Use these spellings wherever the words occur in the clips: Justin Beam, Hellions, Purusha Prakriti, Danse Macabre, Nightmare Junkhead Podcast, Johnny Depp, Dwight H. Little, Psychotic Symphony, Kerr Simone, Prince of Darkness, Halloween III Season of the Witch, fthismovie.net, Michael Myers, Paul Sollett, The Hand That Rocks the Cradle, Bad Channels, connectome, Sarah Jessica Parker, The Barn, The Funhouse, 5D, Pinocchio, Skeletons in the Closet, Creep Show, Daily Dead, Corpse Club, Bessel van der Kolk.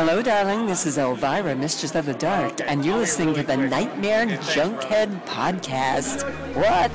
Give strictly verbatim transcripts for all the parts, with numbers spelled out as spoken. Hello, darling. This is Elvira, Mistress of the Dark, and you're listening to the Nightmare Junkhead Podcast. What?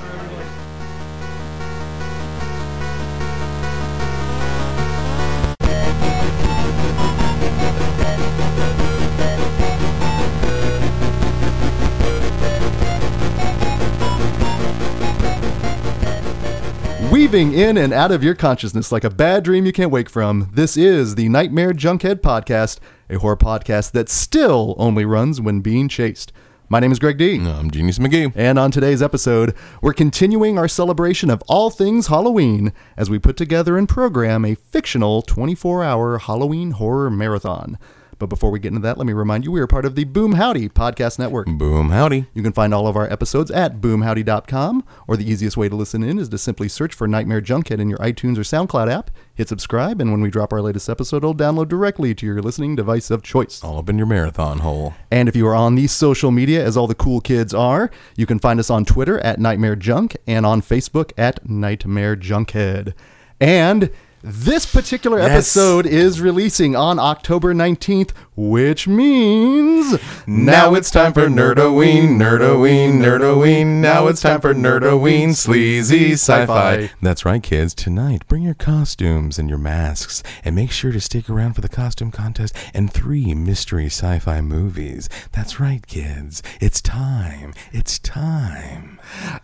Weaving in and out of your consciousness like a bad dream you can't wake from, this is the Nightmare Junkhead Podcast, a horror podcast that still only runs when being chased. My name is Greg D. I'm Genius McGee. And on today's episode, we're continuing our celebration of all things Halloween as we put together and program a fictional twenty-four hour Halloween horror marathon. But before we get into that, let me remind you, we are part of the Boom Howdy podcast network. Boom Howdy. You can find all of our episodes at boom howdy dot com, or the easiest way to listen in is to simply search for Nightmare Junkhead in your iTunes or SoundCloud app, hit subscribe, and when we drop our latest episode, it'll download directly to your listening device of choice. All up in your marathon hole. And if you are on the social media, as all the cool kids are, you can find us on Twitter at Nightmare Junk and on Facebook at Nightmare Junkhead. And this particular episode yes. is releasing on October nineteenth, which means now it's time for Nerdoween, Nerdoween, Nerdoween. Now it's time for Nerdoween, sleazy sci-fi. That's right, kids. Tonight, bring your costumes and your masks, and make sure to stick around for the costume contest and three mystery sci-fi movies. That's right, kids. It's time. It's time.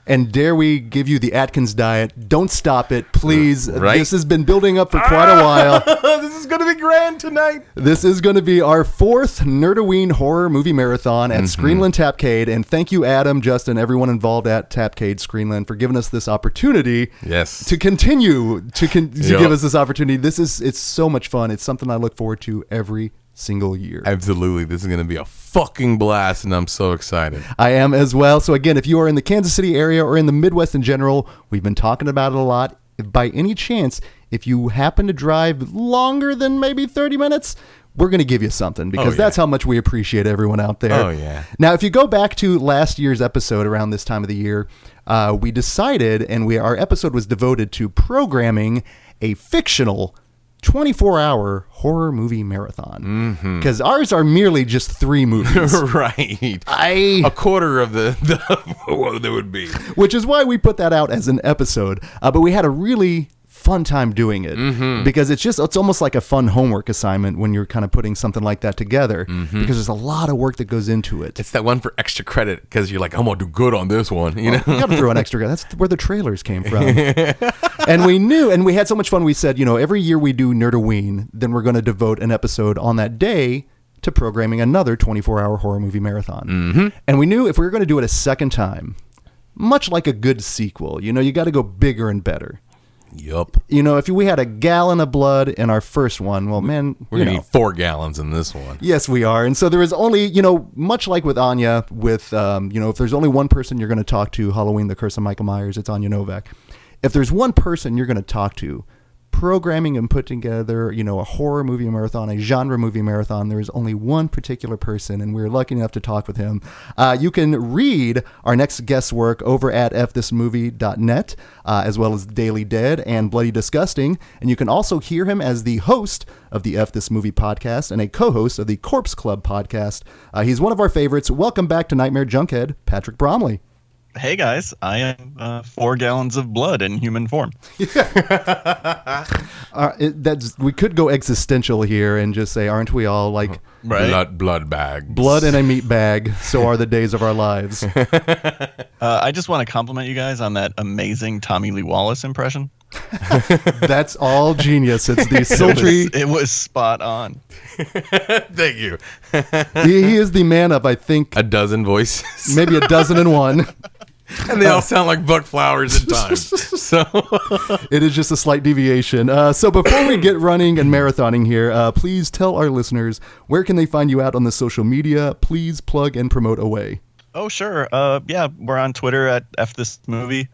And dare we give you the Atkins diet? Don't stop it, please. Right? This has been building up for quite a while. This is going to be grand tonight. This is going to be our fourth Nerdoween horror movie marathon at mm-hmm. Screenland Tapcade, and thank you, Adam, Justin, everyone involved at Tapcade Screenland for giving us this opportunity. Yes. To continue to, con- to yep. give us this opportunity. This is it's so much fun. It's something I look forward to every single year. Absolutely. This is going to be a fucking blast, and I'm so excited. I am as well. So again, if you are in the Kansas City area or in the Midwest in general, we've been talking about it a lot. If by any chance, if you happen to drive longer than maybe thirty minutes, we're going to give you something, because oh, yeah. that's how much we appreciate everyone out there. Oh, yeah. Now, if you go back to last year's episode around this time of the year, uh, we decided, and we our episode was devoted to programming a fictional twenty-four hour horror movie marathon, because mm-hmm. ours are merely just three movies. Right. I, a quarter of the, the what there would be. Which is why we put that out as an episode. Uh, but we had a really fun time doing it, mm-hmm. because it's just it's almost like a fun homework assignment when you're kind of putting something like that together, mm-hmm. because there's a lot of work that goes into it. It's that one for extra credit, because you're like, I'm gonna do good on this one, you well, know. You gotta throw an extra credit. That's where the trailers came from. And we knew, and we had so much fun. We said, you know, every year we do Nerdoween, then we're going to devote an episode on that day to programming another twenty-four hour horror movie marathon, mm-hmm. and we knew if we were going to do it a second time, much like a good sequel, you know, you got to go bigger and better. Yup. You know, if we had a gallon of blood in our first one, well, man, we're going to need four gallons in this one. Yes, we are. And so there is only, you know, much like with Anya, with, um, you know, if there's only one person you're going to talk to, Halloween, The Curse of Michael Myers, it's Anya Novak. If there's one person you're going to talk to, programming and putting together, you know, a horror movie marathon, a genre movie marathon, there is only one particular person, and we were lucky enough to talk with him. Uh, you can read our next guest's work over at f this movie dot net, uh, as well as Daily Dead and Bloody Disgusting, and you can also hear him as the host of the F This Movie podcast and a co-host of the Corpse Club podcast. Uh, he's one of our favorites. Welcome back to Nightmare Junkhead, Patrick Bromley. Hey guys, I am uh, four gallons of blood in human form. Yeah. uh, it, that's, we could go existential here and just say, aren't we all like right? blood, blood bags? Blood in a meat bag, so are the days of our lives. uh, I just want to compliment you guys on that amazing Tommy Lee Wallace impression. That's all genius. It's the sultry. It was, it was spot on. Thank you. he, he is the man of, I think, a dozen voices. Maybe a dozen and one. And they all sound like Buck Flowers at times. So it is just a slight deviation. Uh, so before we get running and marathoning here, uh, please tell our listeners, where can they find you out on the social media? Please plug and promote away. Oh, sure. Uh, yeah, we're on Twitter at F This Movie.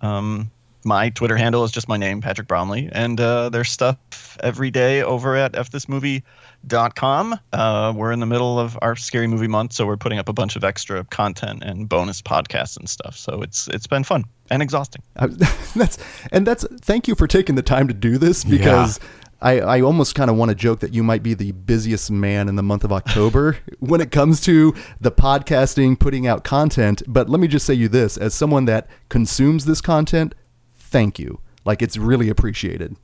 Um, my Twitter handle is just my name, Patrick Bromley. And uh, there's stuff every day over at f this movie dot com. Uh, we're in the middle of our scary movie month, so we're putting up a bunch of extra content and bonus podcasts and stuff. So it's it's been fun and exhausting. I, that's and that's thank you for taking the time to do this, because yeah. I, I almost kind of want to joke that you might be the busiest man in the month of October when it comes to the podcasting, putting out content. But let me just say you this, as someone that consumes this content, thank you. Like, it's really appreciated.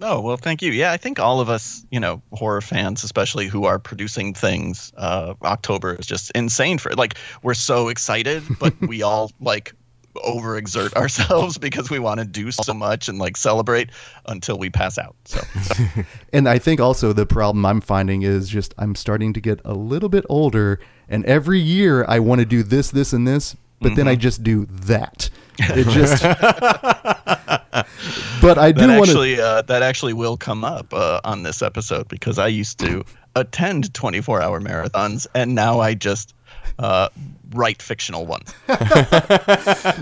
Oh, well, thank you. Yeah, I think all of us, you know, horror fans, especially who are producing things, uh, October is just insane for it. Like, we're so excited, but we all, like, overexert ourselves because we want to do so much and, like, celebrate until we pass out. So, And I think also the problem I'm finding is just I'm starting to get a little bit older, and every year I want to do this, this, and this, but mm-hmm. then I just do that. It just... But I do want to. Uh, that actually will come up uh, on this episode because I used to attend twenty-four hour marathons, and now I just uh, write fictional ones.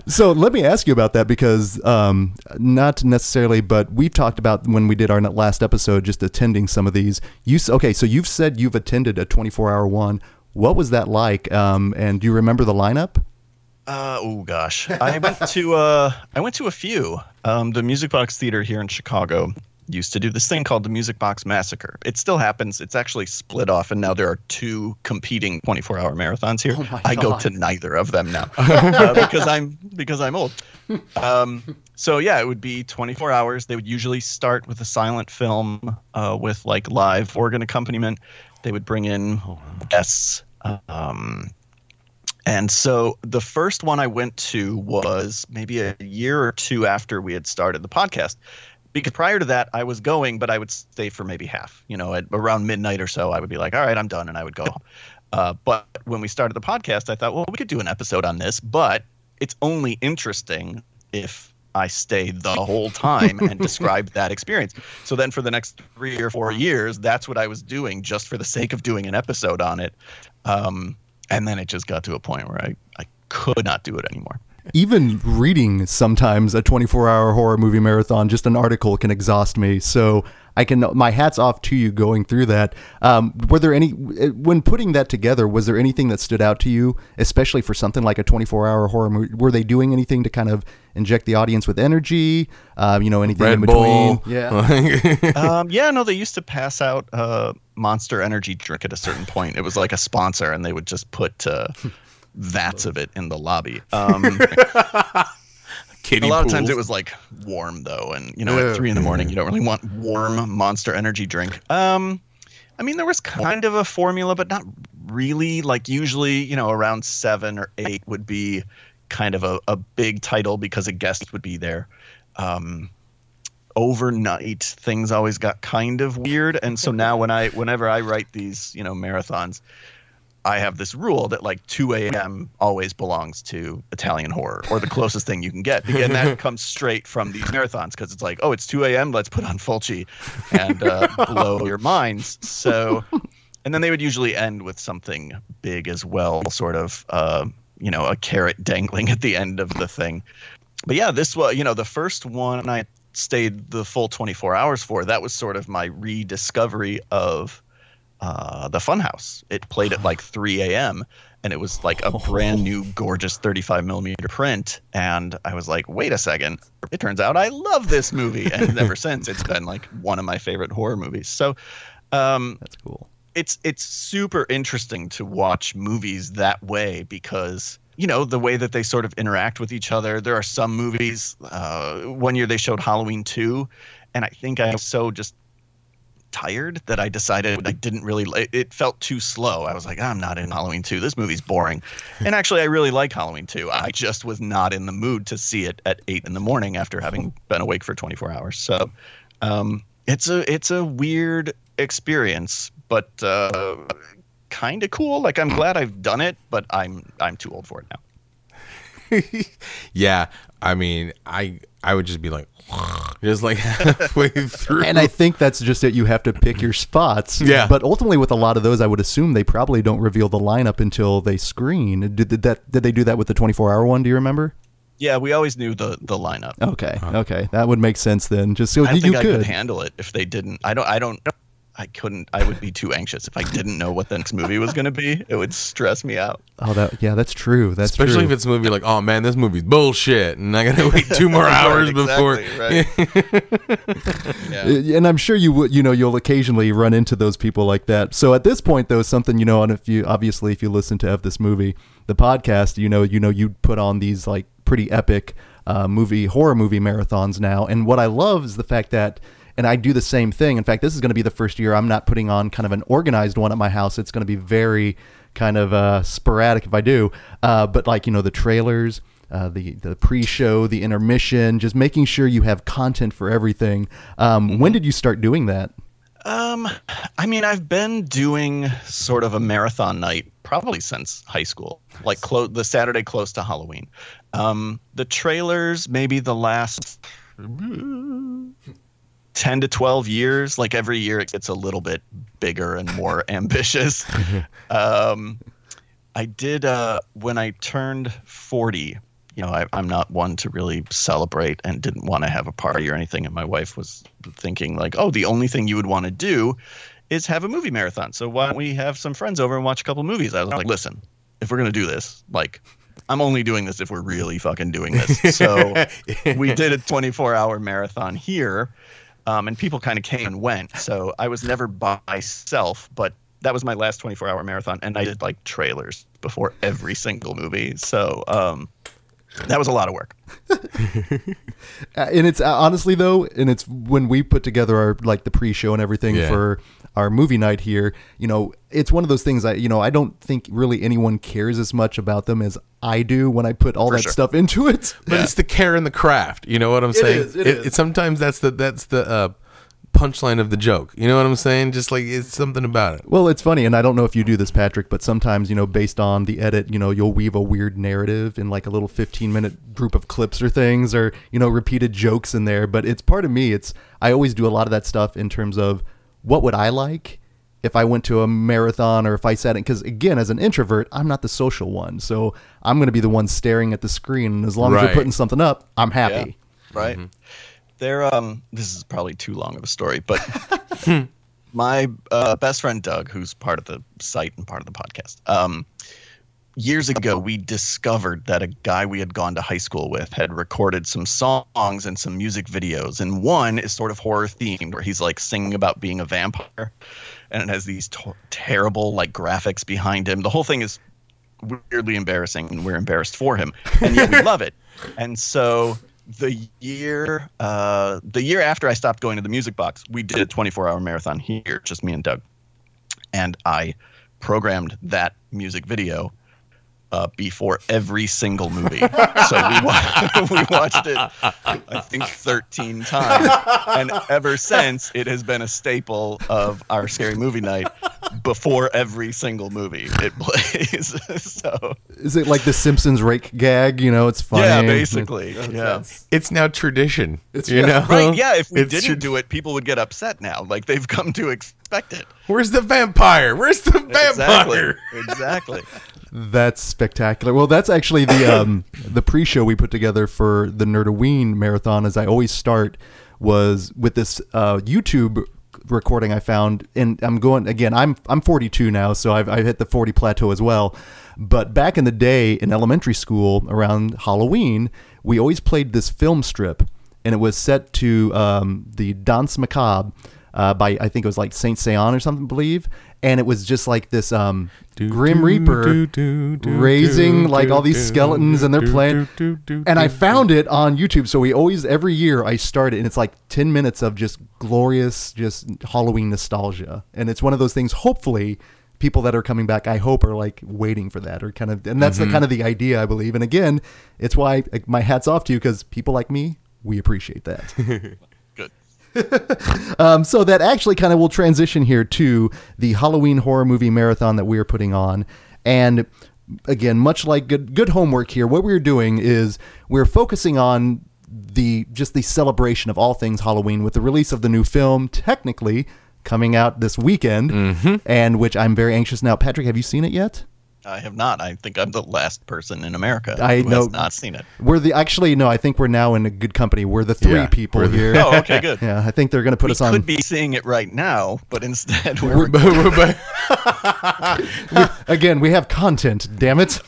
So let me ask you about that because um, not necessarily, but we talked about when we did our last episode just attending some of these. You okay? So you've said you've attended a twenty-four hour one. What was that like? Um, and do you remember the lineup? Uh, oh gosh, I went to uh, I went to a few. Um, the Music Box Theater here in Chicago used to do this thing called the Music Box Massacre. It still happens. It's actually split off, and now there are two competing twenty-four hour marathons here. Oh I God. go to neither of them now uh, because I'm because I'm old. Um, so yeah, it would be twenty-four hours. They would usually start with a silent film uh, with like live organ accompaniment. They would bring in guests. Um, And so the first one I went to was maybe a year or two after we had started the podcast, because prior to that I was going, but I would stay for maybe half, you know, at around midnight or so. I would be like, all right, I'm done. And I would go. Uh, but when we started the podcast, I thought, well, we could do an episode on this, but it's only interesting if I stay the whole time and describe that experience. So then for the next three or four years, that's what I was doing just for the sake of doing an episode on it. Um, And then it just got to a point where I, I could not do it anymore. Even reading sometimes a twenty-four hour horror movie marathon, just an article can exhaust me. So I can, my hat's off to you going through that. Um, were there any, when putting that together, was there anything that stood out to you, especially for something like a twenty-four hour horror movie? Were they doing anything to kind of inject the audience with energy? Uh, you know, anything Red in between? Bull. Yeah. um, yeah, no, they used to pass out uh, Monster Energy drink at a certain point. It was like a sponsor, and they would just put uh, vats of it in the lobby. Um, Kiddie a lot pools. Of times it was like warm though, and you know yeah. at three in the morning you don't really want warm Monster Energy drink. Um, I mean there was kind of a formula, but not really. Like usually, you know, around seven or eight would be kind of a, a big title because a guest would be there. Um, overnight things always got kind of weird, and so now when I whenever I write these, you know, marathons, I have this rule that like two a.m. always belongs to Italian horror or the closest thing you can get. Again, that comes straight from these marathons because it's like, oh, it's two a.m. Let's put on Fulci and uh, blow your minds. So, and then they would usually end with something big as well, sort of, uh, you know, a carrot dangling at the end of the thing. But yeah, this was, you know, the first one I stayed the full twenty-four hours for. That was sort of my rediscovery of Uh, the Funhouse. It played at like three a.m. and it was like a brand new gorgeous thirty-five millimeter print, and I was like, wait a second, it turns out I love this movie, and ever since it's been like one of my favorite horror movies. So um, that's cool. It's it's super interesting to watch movies that way because, you know, the way that they sort of interact with each other. There are some movies, uh, one year they showed Halloween two, and I think I was so just tired that I decided I didn't really, it felt too slow. I was like, I'm not in Halloween two. This movie's boring. And actually I really like Halloween two. I just was not in the mood to see it at eight in the morning after having been awake for twenty-four hours. So um, it's a, it's a weird experience, but uh, kind of cool. Like I'm glad I've done it, but I'm, I'm too old for it now. Yeah. I mean, I, I would just be like, just like halfway through. And I think that's just it. You have to pick your spots. Yeah. But ultimately, with a lot of those, I would assume they probably don't reveal the lineup until they screen. Did, did that? Did they do that with the twenty-four hour one? Do you remember? Yeah, we always knew the, the lineup. Okay. Uh-huh. Okay, that would make sense then. Just so I don't you think could. I could handle it if they didn't. I don't. I don't. I couldn't. I would be too anxious if I didn't know what the next movie was going to be. It would stress me out. Oh, that yeah, that's true. That's especially true. If it's a movie like, oh man, this movie's bullshit, and I got to wait two more hours right, exactly, before. Right. Yeah. And I'm sure you would. You know, you'll occasionally run into those people like that. So at this point, though, something you know, and if you obviously if you listen to F This Movie, the podcast, you know, you know, you put on these like pretty epic uh, movie horror movie marathons now. And what I love is the fact that. And I do the same thing. In fact, this is going to be the first year I'm not putting on kind of an organized one at my house. It's going to be very kind of uh, sporadic if I do. Uh, but like, you know, the trailers, uh, the, the pre-show, the intermission, just making sure you have content for everything. Um, mm-hmm. When did you start doing that? Um, I mean, I've been doing sort of a marathon night probably since high school, like clo- the Saturday close to Halloween. Um, the trailers, maybe the last... ten to twelve years, like every year it gets a little bit bigger and more ambitious. Um, I did, uh, when I turned forty, you know, I, I'm not one to really celebrate and didn't want to have a party or anything. And my wife was thinking like, oh, the only thing you would want to do is have a movie marathon. So why don't we have some friends over and watch a couple movies? I was like, listen, if we're going to do this, like... I'm only doing this if we're really fucking doing this. So we did a twenty-four hour marathon here, um, and people kind of came and went. So I was never by myself, but that was my last twenty-four hour marathon. And I did like trailers before every single movie. So um, that was a lot of work. And it's uh, honestly, though, and it's when we put together our like the pre-show and everything yeah. for our movie night here, you know, it's one of those things I, you know, I don't think really anyone cares as much about them as I do when I put all for that sure. stuff into it. But yeah. it's the care and the craft. You know what I'm it saying? Is, it it, is. It, sometimes that's the that's the uh, punchline of the joke. You know what I'm saying? Just like it's something about it. Well, it's funny, and I don't know if you do this, Patrick, but sometimes, you know, based on the edit, you know, you'll weave a weird narrative in like a little fifteen minute group of clips or things, or, you know, repeated jokes in there. But it's part of me. It's I always do a lot of that stuff in terms of what would I like if I went to a marathon or if I sat in, because again, as an introvert, I'm not the social one. So I'm going to be the one staring at the screen. And as long right. as you're putting something up, I'm happy. Yeah. Right. Mm-hmm. There, um, this is probably too long of a story, but my uh, best friend, Doug, who's part of the site and part of the podcast, um, years ago, we discovered that a guy we had gone to high school with had recorded some songs and some music videos. And one is sort of horror themed where he's like singing about being a vampire. And it has these to- terrible like graphics behind him. The whole thing is weirdly embarrassing and we're embarrassed for him. And yet we love it. And so the year uh, the year after I stopped going to the Music Box, we did a twenty-four hour marathon here, just me and Doug. And I programmed that music video Uh, before every single movie. So we, wa- we watched it, I think, thirteen times. And ever since, it has been a staple of our scary movie night. Before every single movie it plays. So is it like the Simpsons rake gag? You know, it's funny. Yeah, basically. It's, yeah. It's, it's now tradition. It's, you yeah. know? Right, yeah. If we it's didn't tra- do it, people would get upset now. Like they've come to expect it. Where's the vampire? Where's the vampire? Exactly. exactly. That's spectacular. Well, that's actually the um, the pre-show we put together for the Nerdoween marathon, as I always start, was with this uh, YouTube recording I found. And I'm going, again, I'm I'm forty-two now, so I've, I've hit the forty plateau as well. But back in the day in elementary school around Halloween, we always played this film strip. And it was set to um, the Danse Macabre. Uh, by I think it was like Saint Seon or something, I believe, and it was just like this um, do, Grim do, Reaper do, do, do, raising do, like all these skeletons, do, and they're playing. Do, do, do, and I found it on YouTube, so we always every year I start it, and it's like ten minutes of just glorious, just Halloween nostalgia, and it's one of those things. Hopefully, people that are coming back, I hope, are like waiting for that, or kind of, and that's mm-hmm. the kind of the idea I believe. And again, it's why like, my hat's off to you because people like me, we appreciate that. um, so that actually kind of will transition here to the Halloween horror movie marathon that we are putting on. And again, much like good, good homework here, what we're doing is we're focusing on the just the celebration of all things Halloween with the release of the new film, technically coming out this weekend, mm-hmm. and which I'm very anxious now. Patrick, have you seen it yet? I have not. I think I'm the last person in America I who know. has not seen it. We're the actually no. I think we're now in a good company. We're the three yeah, people the, here. Oh, okay, good. Yeah, I think they're going to put we us on. We could be seeing it right now, but instead we're, we're, we're we, again. We have content. Damn it!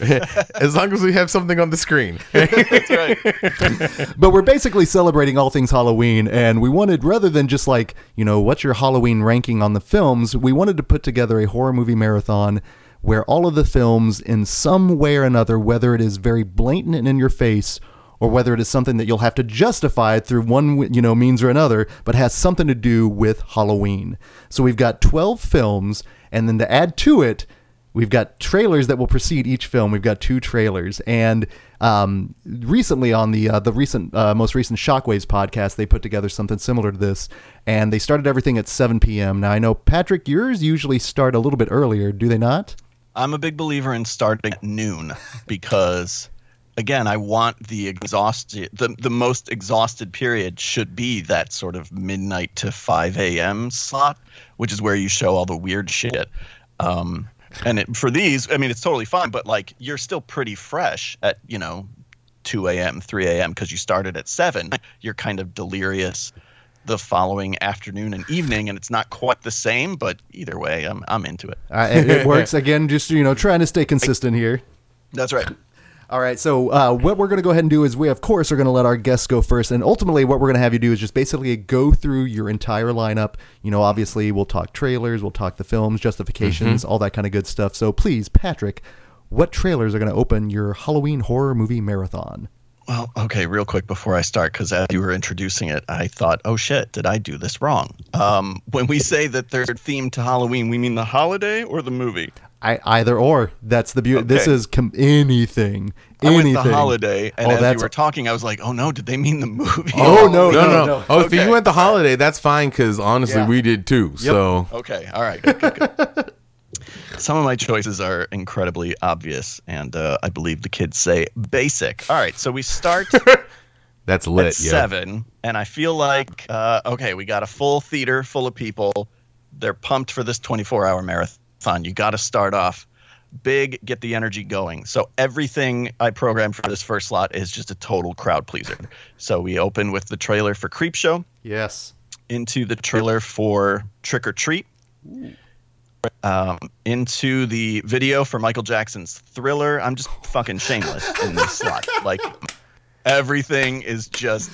As long as we have something on the screen. That's right. But we're basically celebrating all things Halloween, and we wanted, rather than just like you know, what's your Halloween ranking on the films, we wanted to put together a horror movie marathon where all of the films in some way or another, whether it is very blatant and in your face or whether it is something that you'll have to justify through one you know means or another, but has something to do with Halloween. So we've got twelve films, and then to add to it, we've got trailers that will precede each film. We've got two trailers, and um, recently on the uh, the recent uh, most recent Shockwaves podcast, they put together something similar to this, and they started everything at seven p.m. Now I know, Patrick, yours usually start a little bit earlier, do they not? I'm a big believer in starting at noon because, again, I want the exhausted, the, the most exhausted period should be that sort of midnight to five a.m. slot, which is where you show all the weird shit. Um, and it, for these, I mean, it's totally fine, but like you're still pretty fresh at, you know, two a.m., three a.m. because you started at seven. You're kind of delirious the following afternoon and evening, and it's not quite the same, but either way, I'm I'm into it. Uh, it, it works. Again, just you know, trying to stay consistent here. That's right. All right, so uh, what we're going to go ahead and do is we, of course, are going to let our guests go first, and ultimately what we're going to have you do is just basically go through your entire lineup. You know, obviously, we'll talk trailers, we'll talk the films, justifications, mm-hmm. all that kind of good stuff. So please, Patrick, what trailers are going to open your Halloween horror movie marathon? Well, okay, real quick before I start, because as you were introducing it, I thought, oh, shit, did I do this wrong? Um, when we say that they're themed to Halloween, we mean the holiday or the movie? I, either or. That's the beauty. Okay. This is com- anything. Anything. I went the holiday, and oh, as you were talking, I was like, oh, no, did they mean the movie? Oh, no, no, no, no. Oh, okay. If you went the holiday, that's fine, because honestly, yeah. we did too. Yep. So okay, all right, good, good, good. Some of my choices are incredibly obvious, and uh, I believe the kids say basic. All right, so we start That's lit, at seven, yeah. and I feel like, uh, okay, we got a full theater full of people. They're pumped for this twenty-four hour marathon. You got to start off big, get the energy going. So everything I programmed for this first slot is just a total crowd pleaser. So we open with the trailer for Creep Show. Yes. Into the trailer for Trick or Treat. Ooh. Um, into the video for Michael Jackson's Thriller. I'm just fucking shameless in this slot. Like, everything is just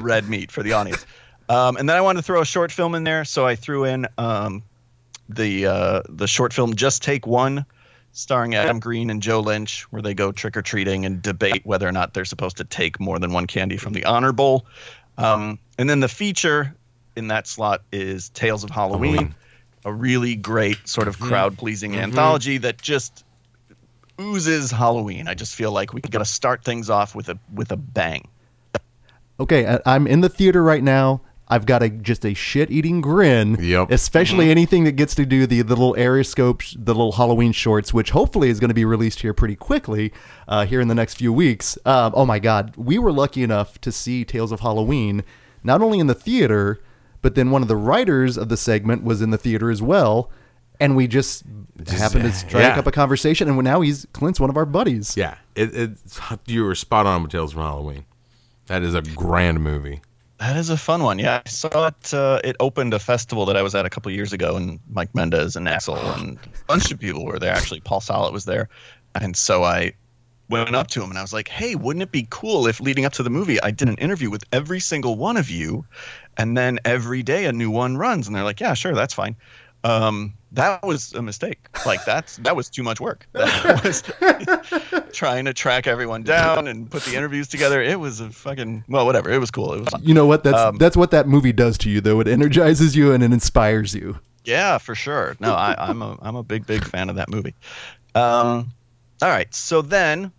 red meat for the audience. Um, and then I wanted to throw a short film in there, so I threw in um, the uh, the short film Just Take One, starring Adam Green and Joe Lynch, where they go trick-or-treating and debate whether or not they're supposed to take more than one candy from the Honor Bowl. Um, and then the feature in that slot is Tales of Halloween. Halloween. A really great sort of crowd-pleasing mm-hmm. anthology that just oozes Halloween. I just feel like we got to start things off with a with a bang. Okay, I'm in the theater right now. I've got a just a shit-eating grin. Yep. Especially mm-hmm. anything that gets to do the, the little aeroscopes, the little Halloween shorts, which hopefully is going to be released here pretty quickly uh, here in the next few weeks. Uh, oh my God, we were lucky enough to see Tales of Halloween not only in the theater, but then one of the writers of the segment was in the theater as well, and we just, just happened to strike yeah. up a conversation, and now he's Clint's one of our buddies. Yeah, it, it, you were spot on with Tales from Halloween. That is a grand movie. That is a fun one. Yeah, I saw it. Uh, it opened a festival that I was at a couple of years ago, and Mike Mendez and Axel and a bunch of people were there. Actually, Paul Sollett was there, and so I went up to him and I was like, hey, wouldn't it be cool if leading up to the movie I did an interview with every single one of you, and then every day a new one runs? And they're like, yeah, sure, that's fine. Um, that was a mistake. Like, that's that was too much work. That was trying to track everyone down and put the interviews together. It was a fucking, well, whatever. It was cool. It was fun. You know what? That's um, that's what that movie does to you, though. It energizes you and it inspires you. Yeah, for sure. No, I, I'm a I'm a big, big fan of that movie. Um, all right. So then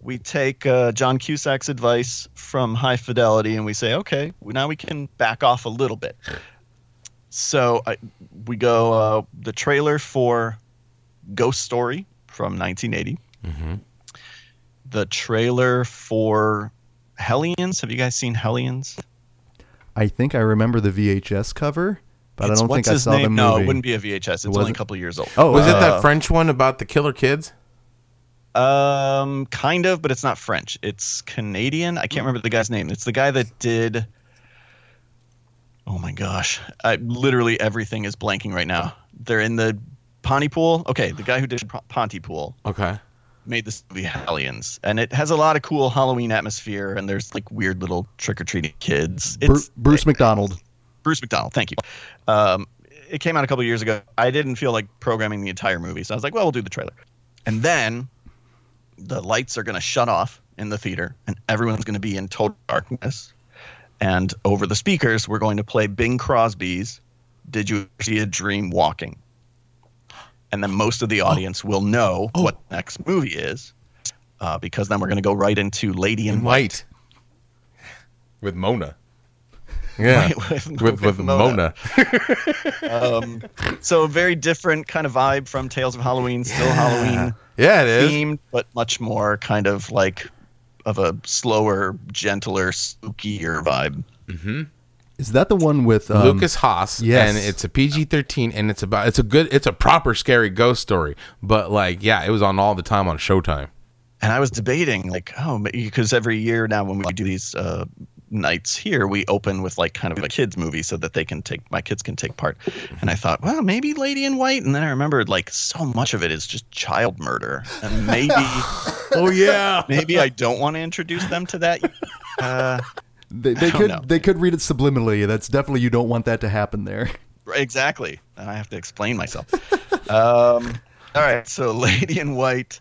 we take uh, John Cusack's advice from High Fidelity, and we say, okay, well, now we can back off a little bit. So I, we go uh, the trailer for Ghost Story from nineteen eighty. Mm-hmm. The trailer for Hellions. Have you guys seen Hellions? I think I remember the V H S cover, but it's, I don't think I saw name? the movie. No, it wouldn't be a V H S. It's it only a couple years old. Oh, was uh, it that French one about the killer kids? Um, kind of, but it's not French. It's Canadian. I can't remember the guy's name. It's the guy that did. Oh my gosh! I literally everything is blanking right now. They're in the Pontypool. Okay, the guy who did Pontypool. Okay. Made this movie Hellions, and it has a lot of cool Halloween atmosphere, and there's like weird little trick or treating kids. It's, Bruce hey, McDonald. Bruce McDonald. Thank you. Um, it came out a couple years ago. I didn't feel like programming the entire movie, so I was like, well, we'll do the trailer, and then. The lights are going to shut off in the theater and everyone's going to be in total darkness. And over the speakers, we're going to play Bing Crosby's Did You See a Dream Walking? And then most of the audience oh. will know oh. what the next movie is uh, because then we're going to go right into Lady in, in White. White. With Mona. Yeah, right, with, with, with, with Mona. Mona. um, so very different kind of vibe from Tales of Halloween, still yeah. Halloween yeah, it themed, is. But much more kind of like of a slower, gentler, spookier vibe. Mm-hmm. Is that the one with um, Lucas Haas? Yes, and it's a P G thirteen, and it's about it's a good, it's a proper scary ghost story. But like, yeah, it was on all the time on Showtime. And I was debating like, oh, because every year now when we do these. Uh, nights here we open with like kind of a kids movie so that they can take my kids can take part, and I thought, well, maybe Lady in White, and then I remembered like so much of it is just child murder, and maybe oh yeah maybe I don't want to introduce them to that. uh they, they could know. They could read it subliminally. That's definitely, you don't want that to happen there. Exactly, and I have to explain myself. um all right, so Lady in White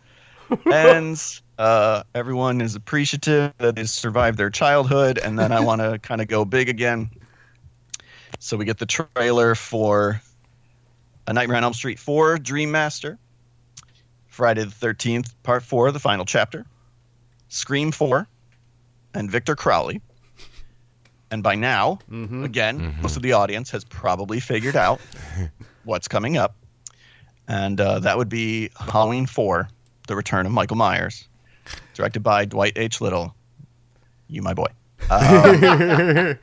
ends. Uh, everyone is appreciative that they survived their childhood, and then I want to kind of go big again. So we get the trailer for A Nightmare on Elm Street four, Dream Master, Friday the thirteenth, Part four, The Final Chapter, Scream four, and Victor Crowley. And by now, mm-hmm. again, mm-hmm. most of the audience has probably figured out what's coming up, and uh, that would be Halloween four, The Return of Michael Myers. Directed by Dwight H. Little. You, my boy. Um,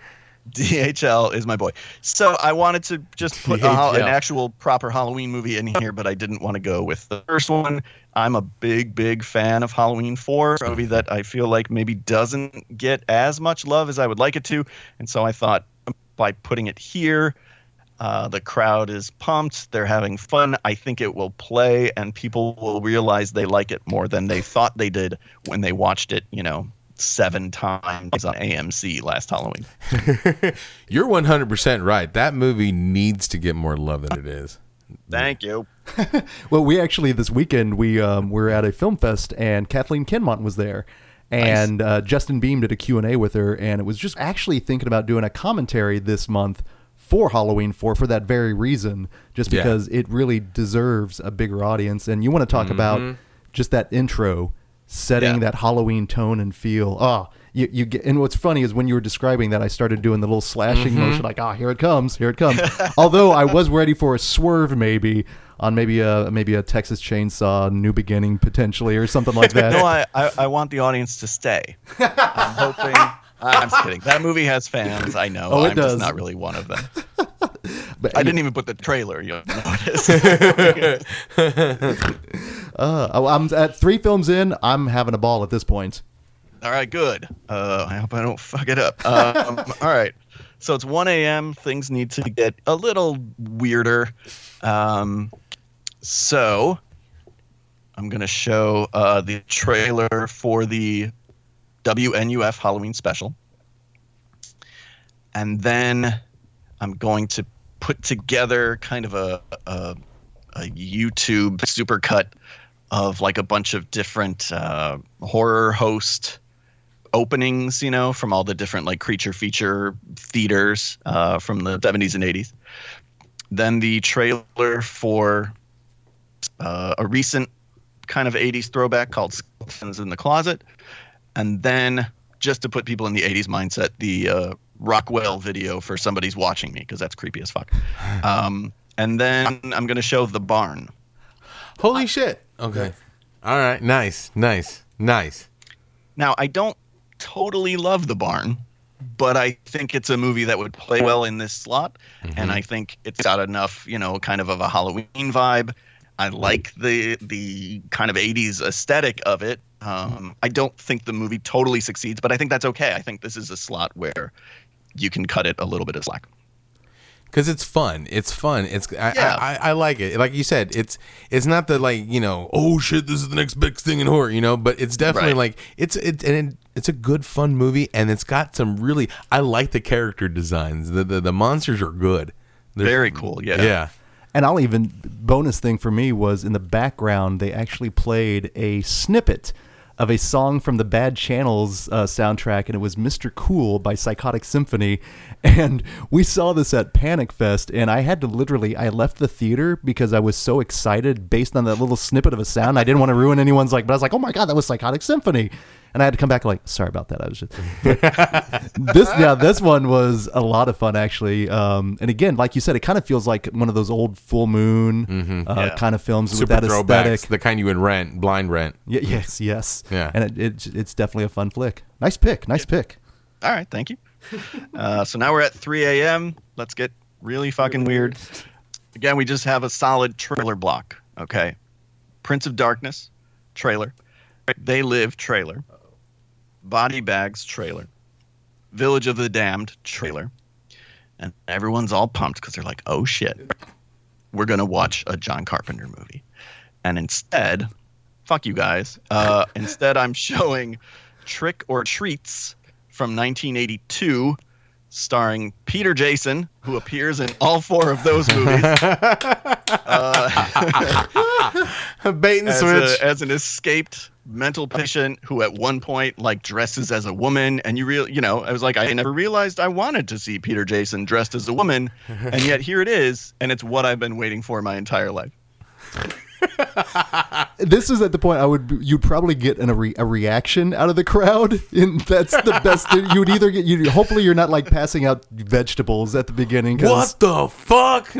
D H L is my boy. So I wanted to just put a, an actual proper Halloween movie in here, but I didn't want to go with the first one. I'm a big, big fan of Halloween four, a movie that I feel like maybe doesn't get as much love as I would like it to. And so I thought by putting it here, uh, the crowd is pumped. They're having fun. I think it will play, and people will realize they like it more than they thought they did when they watched it, you know, seven times on A M C last Halloween. You're one hundred percent right. That movie needs to get more love than it is. Thank you. Well, we actually, this weekend, we um, were at a film fest, and Kathleen Kinmont was there. And nice. uh, Justin Beam did a Q and A with her, and it was just actually thinking about doing a commentary this month for Halloween four for that very reason, just because yeah. it really deserves a bigger audience. And you want to talk mm-hmm. about just that intro setting yeah. that Halloween tone and feel. Oh, you, you get, and what's funny is when you were describing that, I started doing the little slashing mm-hmm. motion, like, ah, oh, here it comes, here it comes. Although I was ready for a swerve, maybe on maybe a maybe a Texas Chainsaw New Beginning potentially, or something like that. No, I, I I want the audience to stay. I'm hoping. I'm just kidding. That movie has fans, I know. Oh, it I'm does. Just not really one of them. But I didn't even put the trailer, you'll notice. uh, I'm at three films in. I'm having a ball at this point. All right, good. Uh, I hope I don't fuck it up. Um, all right. So it's one a.m. Things need to get a little weirder. Um, so I'm going to show uh, the trailer for the W N U F Halloween special. And then I'm going to put together kind of a, a, a YouTube supercut of like a bunch of different uh, horror host openings, you know, from all the different like creature feature theaters uh, from the seventies and eighties. Then the trailer for uh, a recent kind of eighties throwback called Skeletons in the Closet. And then, just to put people in the eighties mindset, the uh, Rockwell video for Somebody's Watching Me, because that's creepy as fuck. Um, and then I'm going to show The Barn. Holy I, shit. Okay. All right. Nice. Nice. Nice. Now, I don't totally love The Barn, but I think it's a movie that would play well in this slot. Mm-hmm. And I think it's got enough, you know, kind of of a Halloween vibe. I like the the kind of eighties aesthetic of it. Um, I don't think the movie totally succeeds, but I think that's okay. I think this is a slot where you can cut it a little bit of slack. Because it's fun. It's fun. It's I, yeah. I, I, I like it. Like you said, it's it's not the, like, you know, oh, shit, this is the next big thing in horror, you know, but it's definitely right. like it's it, and it, it's a good, fun movie. And it's got some really I like the character designs. The the, the monsters are good. They're, Very cool. Yeah. Yeah. And I'll even bonus thing for me was in the background, they actually played a snippet of a song from the Bad Channels uh, soundtrack, and it was Mister Cool by Psychotic Symphony. And we saw this at Panic Fest, and I had to literally, I left the theater because I was so excited based on that little snippet of a sound. I didn't want to ruin anyone's, like, but I was like, oh my God, that was Psychotic Symphony. And I had to come back like, sorry about that. I was just this. Yeah, this one was a lot of fun, actually. Um, and again, like you said, it kind of feels like one of those old Full Moon mm-hmm, uh, yeah. kind of films Super with that aesthetic, the kind you would rent, blind rent. Yeah, yes, yes. Yeah, and it, it, it's definitely a fun flick. Nice pick. Nice yeah. pick. All right, thank you. Uh, so now we're at three a.m. Let's get really fucking weird. Again, we just have a solid trailer block. Okay, Prince of Darkness trailer. They Live trailer. Body Bags trailer, Village of the Damned trailer, and everyone's all pumped because they're like, oh shit, we're going to watch a John Carpenter movie. And instead, fuck you guys, uh, instead I'm showing Trick or Treats from nineteen eighty-two starring Peter Jason, who appears in all four of those movies. uh, Bait and as switch. A, as an escaped mental patient who at one point like dresses as a woman, and you real you know I was like, I never realized I wanted to see Peter Jason dressed as a woman, and yet here it is, and it's what I've been waiting for my entire life. This is at the point I would you'd probably get an, a, re, a reaction out of the crowd, and that's the best. You would either get you hopefully you're not like passing out vegetables at the beginning. What the fuck?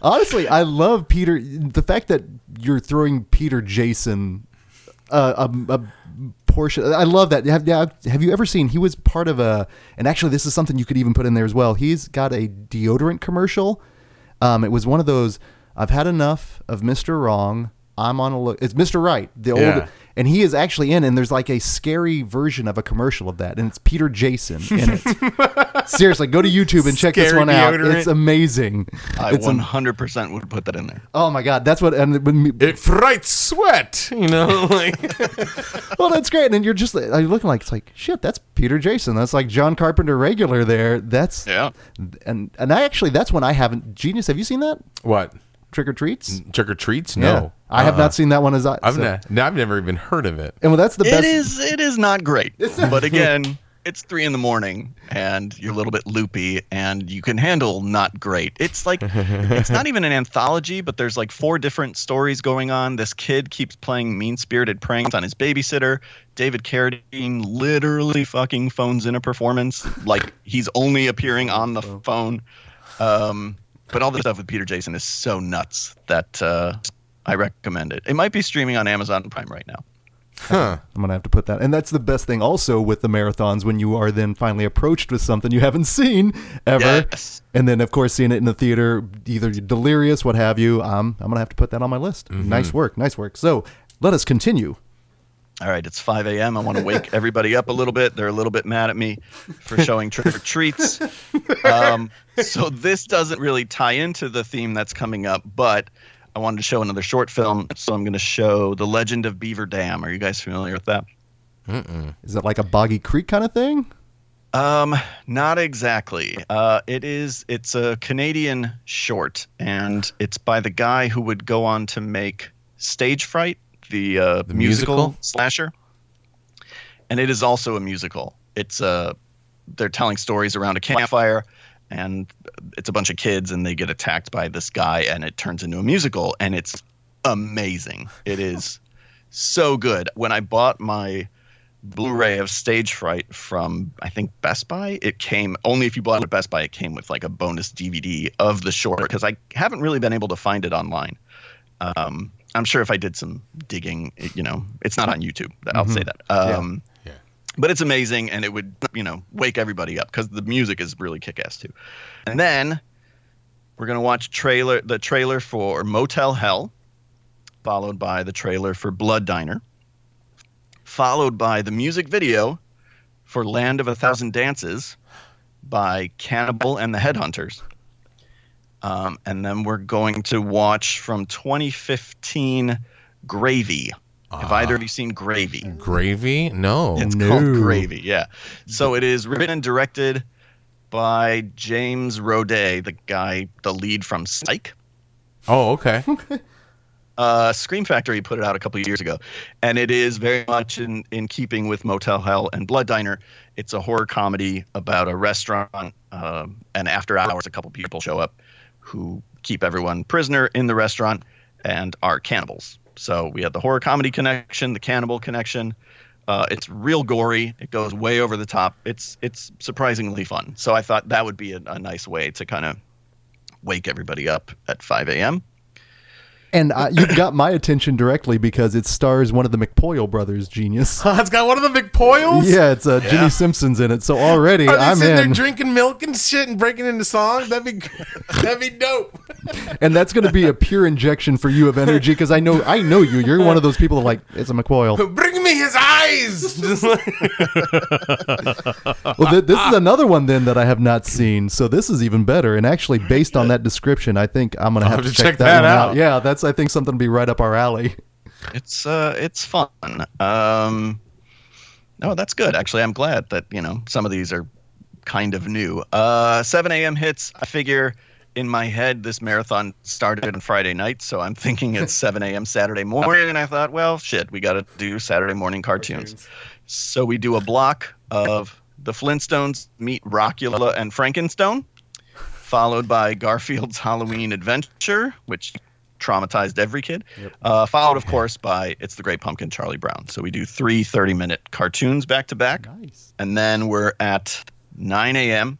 Honestly, I love Peter. The fact that you're throwing Peter Jason uh, a, a portion. I love that. Have, have you ever seen? He was part of a. And actually, this is something you could even put in there as well. He's got a deodorant commercial. Um, it was one of those. I've had enough of Mister Wrong. I'm on a look. It's Mister Right, the old, yeah. and he is actually in. And there's like a scary version of a commercial of that, and it's Peter Jason in it. Seriously, go to YouTube and check scary this one deodorant. out. It's amazing. I it's one hundred percent am- would put that in there. Oh my God, that's what. And when me, it frights sweat, you know. Like, well, that's great. And you're just like, you're looking like it's like shit. That's Peter Jason. That's like John Carpenter regular there. That's yeah. And and I actually that's when I haven't genius. Have you seen that? What? Trick or Treats? Trick or Treats? No. Yeah. I have uh-huh. not seen that one as I... I've, so. ne- no, I've never even heard of it. And well, that's the best... It is, it is not great. It's not- but again, it's three in the morning, and you're a little bit loopy, and you can handle not great. It's like... It's not even an anthology, but there's like four different stories going on. This kid keeps playing mean-spirited pranks on his babysitter. David Carradine literally fucking phones in a performance. Like, he's only appearing on the phone. Um... But all the stuff with Peter Jason is so nuts that uh, I recommend it. It might be streaming on Amazon Prime right now. Huh. I'm going to have to put that. And that's the best thing also with the marathons when you are then finally approached with something you haven't seen ever. Yes. And then, of course, seeing it in the theater, either delirious, what have you. Um, I'm going to have to put that on my list. Mm-hmm. Nice work. Nice work. So let us continue. All right. It's five a.m. I want to wake everybody up a little bit. They're a little bit mad at me for showing Trick or Treats. Um, so this doesn't really tie into the theme that's coming up, but I wanted to show another short film. So I'm going to show The Legend of Beaver Dam. Are you guys familiar with that? Mm-mm. Is it like a Boggy Creek kind of thing? Um, not exactly. Uh, it is. It's a Canadian short, and it's by the guy who would go on to make Stage Fright. The, uh, the musical, musical slasher, and it is also a musical. It's uh, they're telling stories around a campfire, and it's a bunch of kids, and they get attacked by this guy, and it turns into a musical, and it's amazing. It is so good. When I bought my Blu-ray of Stage Fright from I think Best Buy, it came only if you bought it at Best Buy. It came with like a bonus D V D of the short because I haven't really been able to find it online. Um, I'm sure if I did some digging, it, you know, it's not on YouTube. I'll mm-hmm. say that. Um, yeah. Yeah. But it's amazing, and it would, you know, wake everybody up because the music is really kick-ass too. And then We're going to watch trailer the trailer for Motel Hell, followed by the trailer for Blood Diner, followed by the music video for Land of a Thousand Dances by Cannibal and the Headhunters. Um, and then we're going to watch from twenty fifteen Gravy. Uh, Have either of you seen Gravy? Gravy? No. It's no. called Gravy, yeah. So it is written and directed by James Roday, the guy, the lead from Psych. Oh, okay. Uh, Scream Factory put it out a couple of years ago, and it is very much in, in keeping with Motel Hell and Blood Diner. It's a horror comedy about a restaurant, um, and after hours, a couple people show up who keep everyone prisoner in the restaurant and are cannibals. So we have the horror comedy connection, the cannibal connection. Uh, it's real gory. It goes way over the top. It's it's surprisingly fun. So I thought that would be a, a nice way to kind of wake everybody up at five a.m. And I, you've got my attention directly because it stars one of the McPoyle brothers, genius. Oh, it's got one of the McPoyles? Yeah, it's uh, yeah. Jimmy Simpson's in it. So already I'm in. Are they sitting there drinking milk and shit and breaking into songs? That'd be that'd be dope. And that's going to be a pure injection for you of energy because I know I know you. You're one of those people that like, it's a McPoyle. Bring me his eyes! Just like... Well, th- this is another one then that I have not seen. So this is even better. And actually, based on that description, I think I'm going to have to check, check that, that out. out. Yeah, that's I think something to be right up our alley. It's uh, it's fun. Um, no, that's good. Actually, I'm glad that you know some of these are kind of new. Uh, seven a.m. hits. I figure in my head this marathon started on Friday night, so I'm thinking it's seven a.m. Saturday morning. And I thought, well, shit, we got to do Saturday morning cartoons. cartoons. So we do a block of The Flintstones meet Rockula and Frankenstone, followed by Garfield's Halloween Adventure, which traumatized every kid, yep. uh, followed, of course, by It's the Great Pumpkin, Charlie Brown. So we do three thirty-minute cartoons back-to-back. Nice. And then we're at nine a.m.,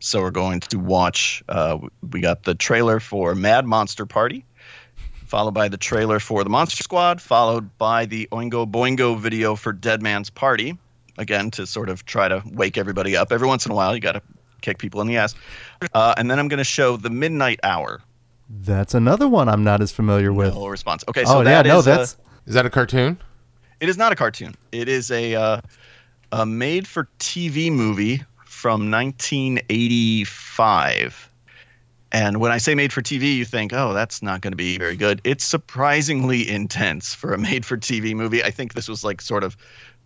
so we're going to watch, uh, we got the trailer for Mad Monster Party, followed by the trailer for The Monster Squad, followed by the Oingo Boingo video for Dead Man's Party, again, to sort of try to wake everybody up. Every once in a while, you got to kick people in the ass. Uh, and then I'm going to show The Midnight Hour. That's another one I'm not as familiar with. No response. Okay, so oh, that yeah, no, is that's... A, is that a cartoon? It is not a cartoon. It is a uh, a made-for-T V movie from nineteen eighty-five. And when I say made-for-T V, you think, oh, that's not going to be very good. It's surprisingly intense for a made-for-T V movie. I think this was like sort of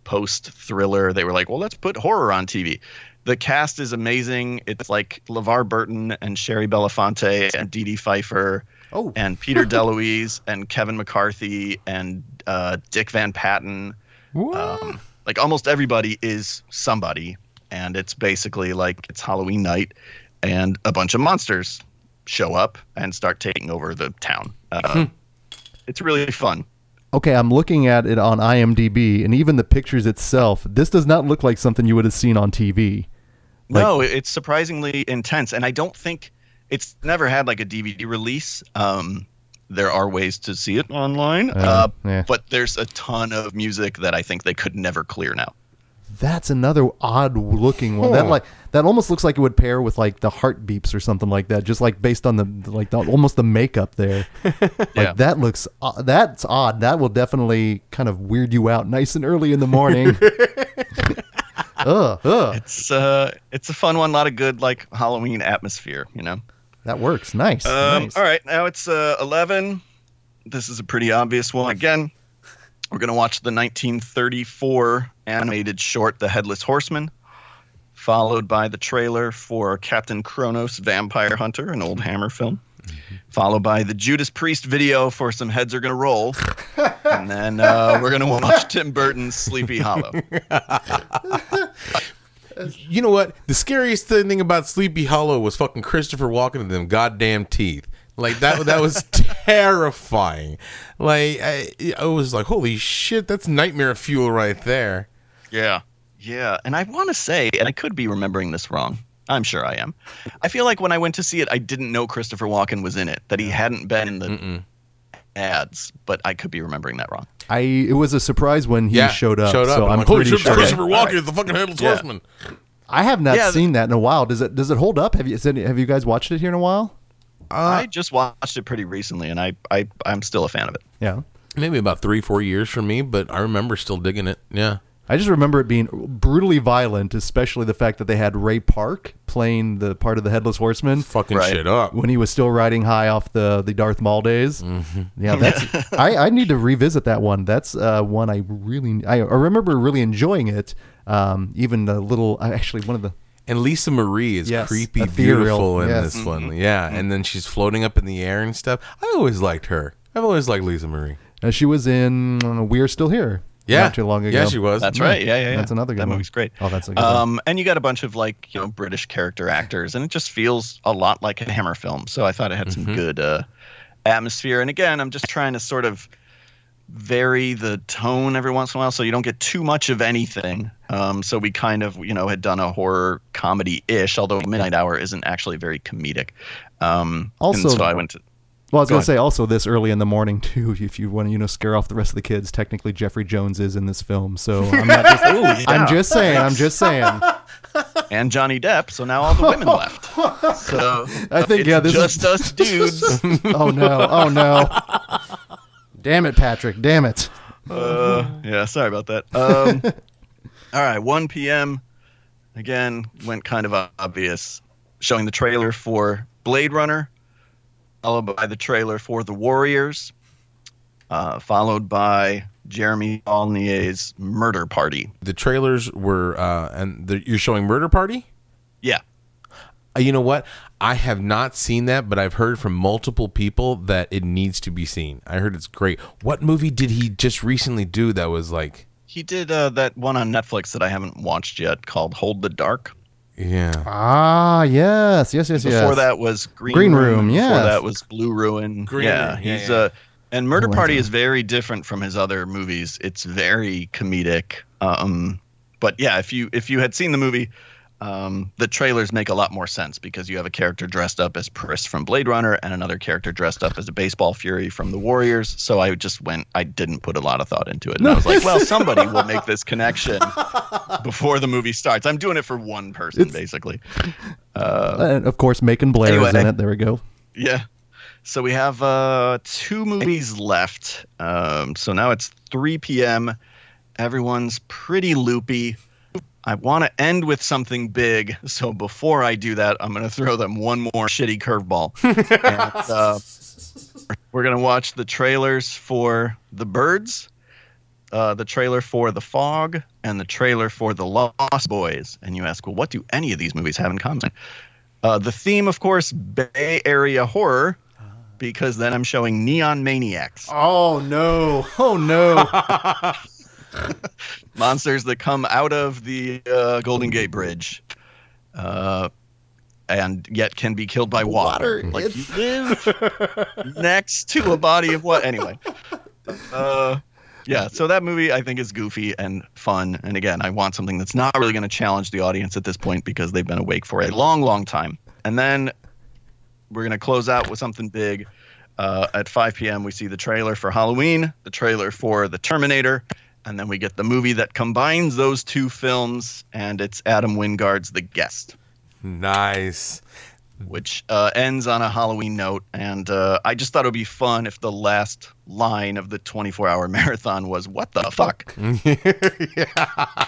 post-thriller. They were like, well, let's put horror on T V. The cast is amazing. It's like LeVar Burton and Sherry Belafonte and Dee Dee Pfeiffer oh. and Peter DeLuise and Kevin McCarthy and uh, Dick Van Patten. Um, like almost everybody is somebody. And it's basically like it's Halloween night and a bunch of monsters show up and start taking over the town. Uh, hmm. It's really fun. Okay, I'm looking at it on I M D B, and even the pictures itself, this does not look like something you would have seen on T V. Like, no, it's surprisingly intense, and I don't think it's never had like a D V D release. Um, there are ways to see it online, uh, uh, yeah. but there's a ton of music that I think they could never clear now. That's another odd-looking one. Huh. That like that almost looks like it would pair with like the Heartbeats or something like that. Just like based on the like the, almost the makeup there. Like yeah. that looks uh, that's odd. That will definitely kind of weird you out nice and early in the morning. uh, uh. It's uh it's a fun one. A lot of good like Halloween atmosphere. You know that works. Nice. Um, nice. All right, now it's uh, eleven. This is a pretty obvious one again. We're going to watch the nineteen thirty-four animated short, The Headless Horseman, followed by the trailer for Captain Kronos, Vampire Hunter, an old Hammer film, mm-hmm. followed by the Judas Priest video for Some Heads Are Gonna Roll, and then uh, we're going to watch Tim Burton's Sleepy Hollow. You know what? The scariest thing about Sleepy Hollow was fucking Christopher Walken and them goddamn teeth. Like that—that that was terrifying. Like I, I was like, "Holy shit, that's nightmare fuel right there." Yeah, yeah. And I want to say, and I could be remembering this wrong. I'm sure I am. I feel like when I went to see it, I didn't know Christopher Walken was in it. That he hadn't been in the Mm-mm. ads, but I could be remembering that wrong. I it was a surprise when he yeah, showed up. Showed up. So I'm, I'm pretty sure Christopher Walken right. is the fucking Headless yeah. Horseman. I have not yeah, seen that in a while. Does it? Does it hold up? Have you? Have you guys watched it here in a while? Uh, I just watched it pretty recently, and I, I, I'm still a fan of it. Yeah. Maybe about three, four years from me, but I remember still digging it. Yeah. I just remember it being brutally violent, especially the fact that they had Ray Park playing the part of the Headless Horseman. Fucking right. Shit up. When he was still riding high off the, the Darth Maul days. Mm-hmm. Yeah, that's. I, I need to revisit that one. That's uh, one I really... I, I remember really enjoying it. Um, even the little... Actually, one of the... And Lisa Marie is yes, creepy, ethereal, beautiful in yes. this one. Mm-hmm. Yeah, mm-hmm. And then she's floating up in the air and stuff. I always liked her. I've always liked Lisa Marie. Uh, she was in We're Still Here. Yeah, not too long ago. Yeah, she was. That's right. Yeah, yeah, yeah. That's another good one. That movie's great. Oh, that's a good um, one. And you got a bunch of, like, you know, British character actors, and it just feels a lot like a Hammer film. So I thought it had mm-hmm. some good uh, atmosphere. And again, I'm just trying to sort of vary the tone every once in a while so you don't get too much of anything. Um, so we kind of, you know, had done a horror comedy-ish, although Midnight Hour isn't actually very comedic. Um, also, and so I went to... Well, I was going to say also this early in the morning, too, if you want to, you know, scare off the rest of the kids, technically Jeffrey Jones is in this film. So I'm not just, ooh, yeah. I'm just saying, I'm just saying. And Johnny Depp. So now all the women left. So I think, yeah, this just is us dudes. Oh, no. Oh, no. Damn it, Patrick. Damn it. Uh, yeah. Sorry about that. Um, all right. one p.m. Again, went kind of obvious. Showing the trailer for Blade Runner. Followed by the trailer for The Warriors, uh, followed by Jeremy Aulnier's Murder Party. The trailers were, uh, and the, you're showing Murder Party? Yeah. Uh, you know what? I have not seen that, but I've heard from multiple people that it needs to be seen. I heard it's great. What movie did he just recently do that was like... He did uh, that one on Netflix that I haven't watched yet called Hold the Dark. Yeah. Ah, yes, yes, yes, Before yes. Before that was Green, Green Room. Room yeah. Before that was Blue Ruin. Green yeah, Room. Yeah, he's yeah. Uh, and Murder oh, Party is very different from his other movies. It's very comedic. Um, but yeah, if you if you had seen the movie, um, the trailers make a lot more sense because you have a character dressed up as Priss from Blade Runner and another character dressed up as a baseball fury from The Warriors. So I just went. I didn't put a lot of thought into it. And no. I was like, well, somebody will make this connection. Before the movie starts. I'm doing it for one person, it's, basically. Uh, and of course, Macon Blair anyway, is in it. There we go. Yeah. So we have uh, two movies left. Um, so now it's three p.m. Everyone's pretty loopy. I want to end with something big. So before I do that, I'm going to throw them one more shitty curveball. And, uh, we're going to watch the trailers for The Birds. Uh, the trailer for The Fog and the trailer for The Lost Boys. And you ask, well, what do any of these movies have in common? Uh, the theme, of course, Bay Area horror, because then I'm showing Neon Maniacs. Oh, no. Oh, no. Monsters that come out of the uh, Golden Gate Bridge. Uh, and yet can be killed by water. water like you live next to a body of what? Anyway. Uh... Yeah, so that movie I think is goofy and fun. And again, I want something that's not really going to challenge the audience at this point because they've been awake for a long, long time. And then we're going to close out with something big. Uh, at five p.m., we see the trailer for Halloween, the trailer for The Terminator, and then we get the movie that combines those two films, and it's Adam Wingard's The Guest. Nice. Which uh, ends on a Halloween note, and uh, I just thought it would be fun if the last line of the twenty-four hour marathon was, what the fuck? Yeah.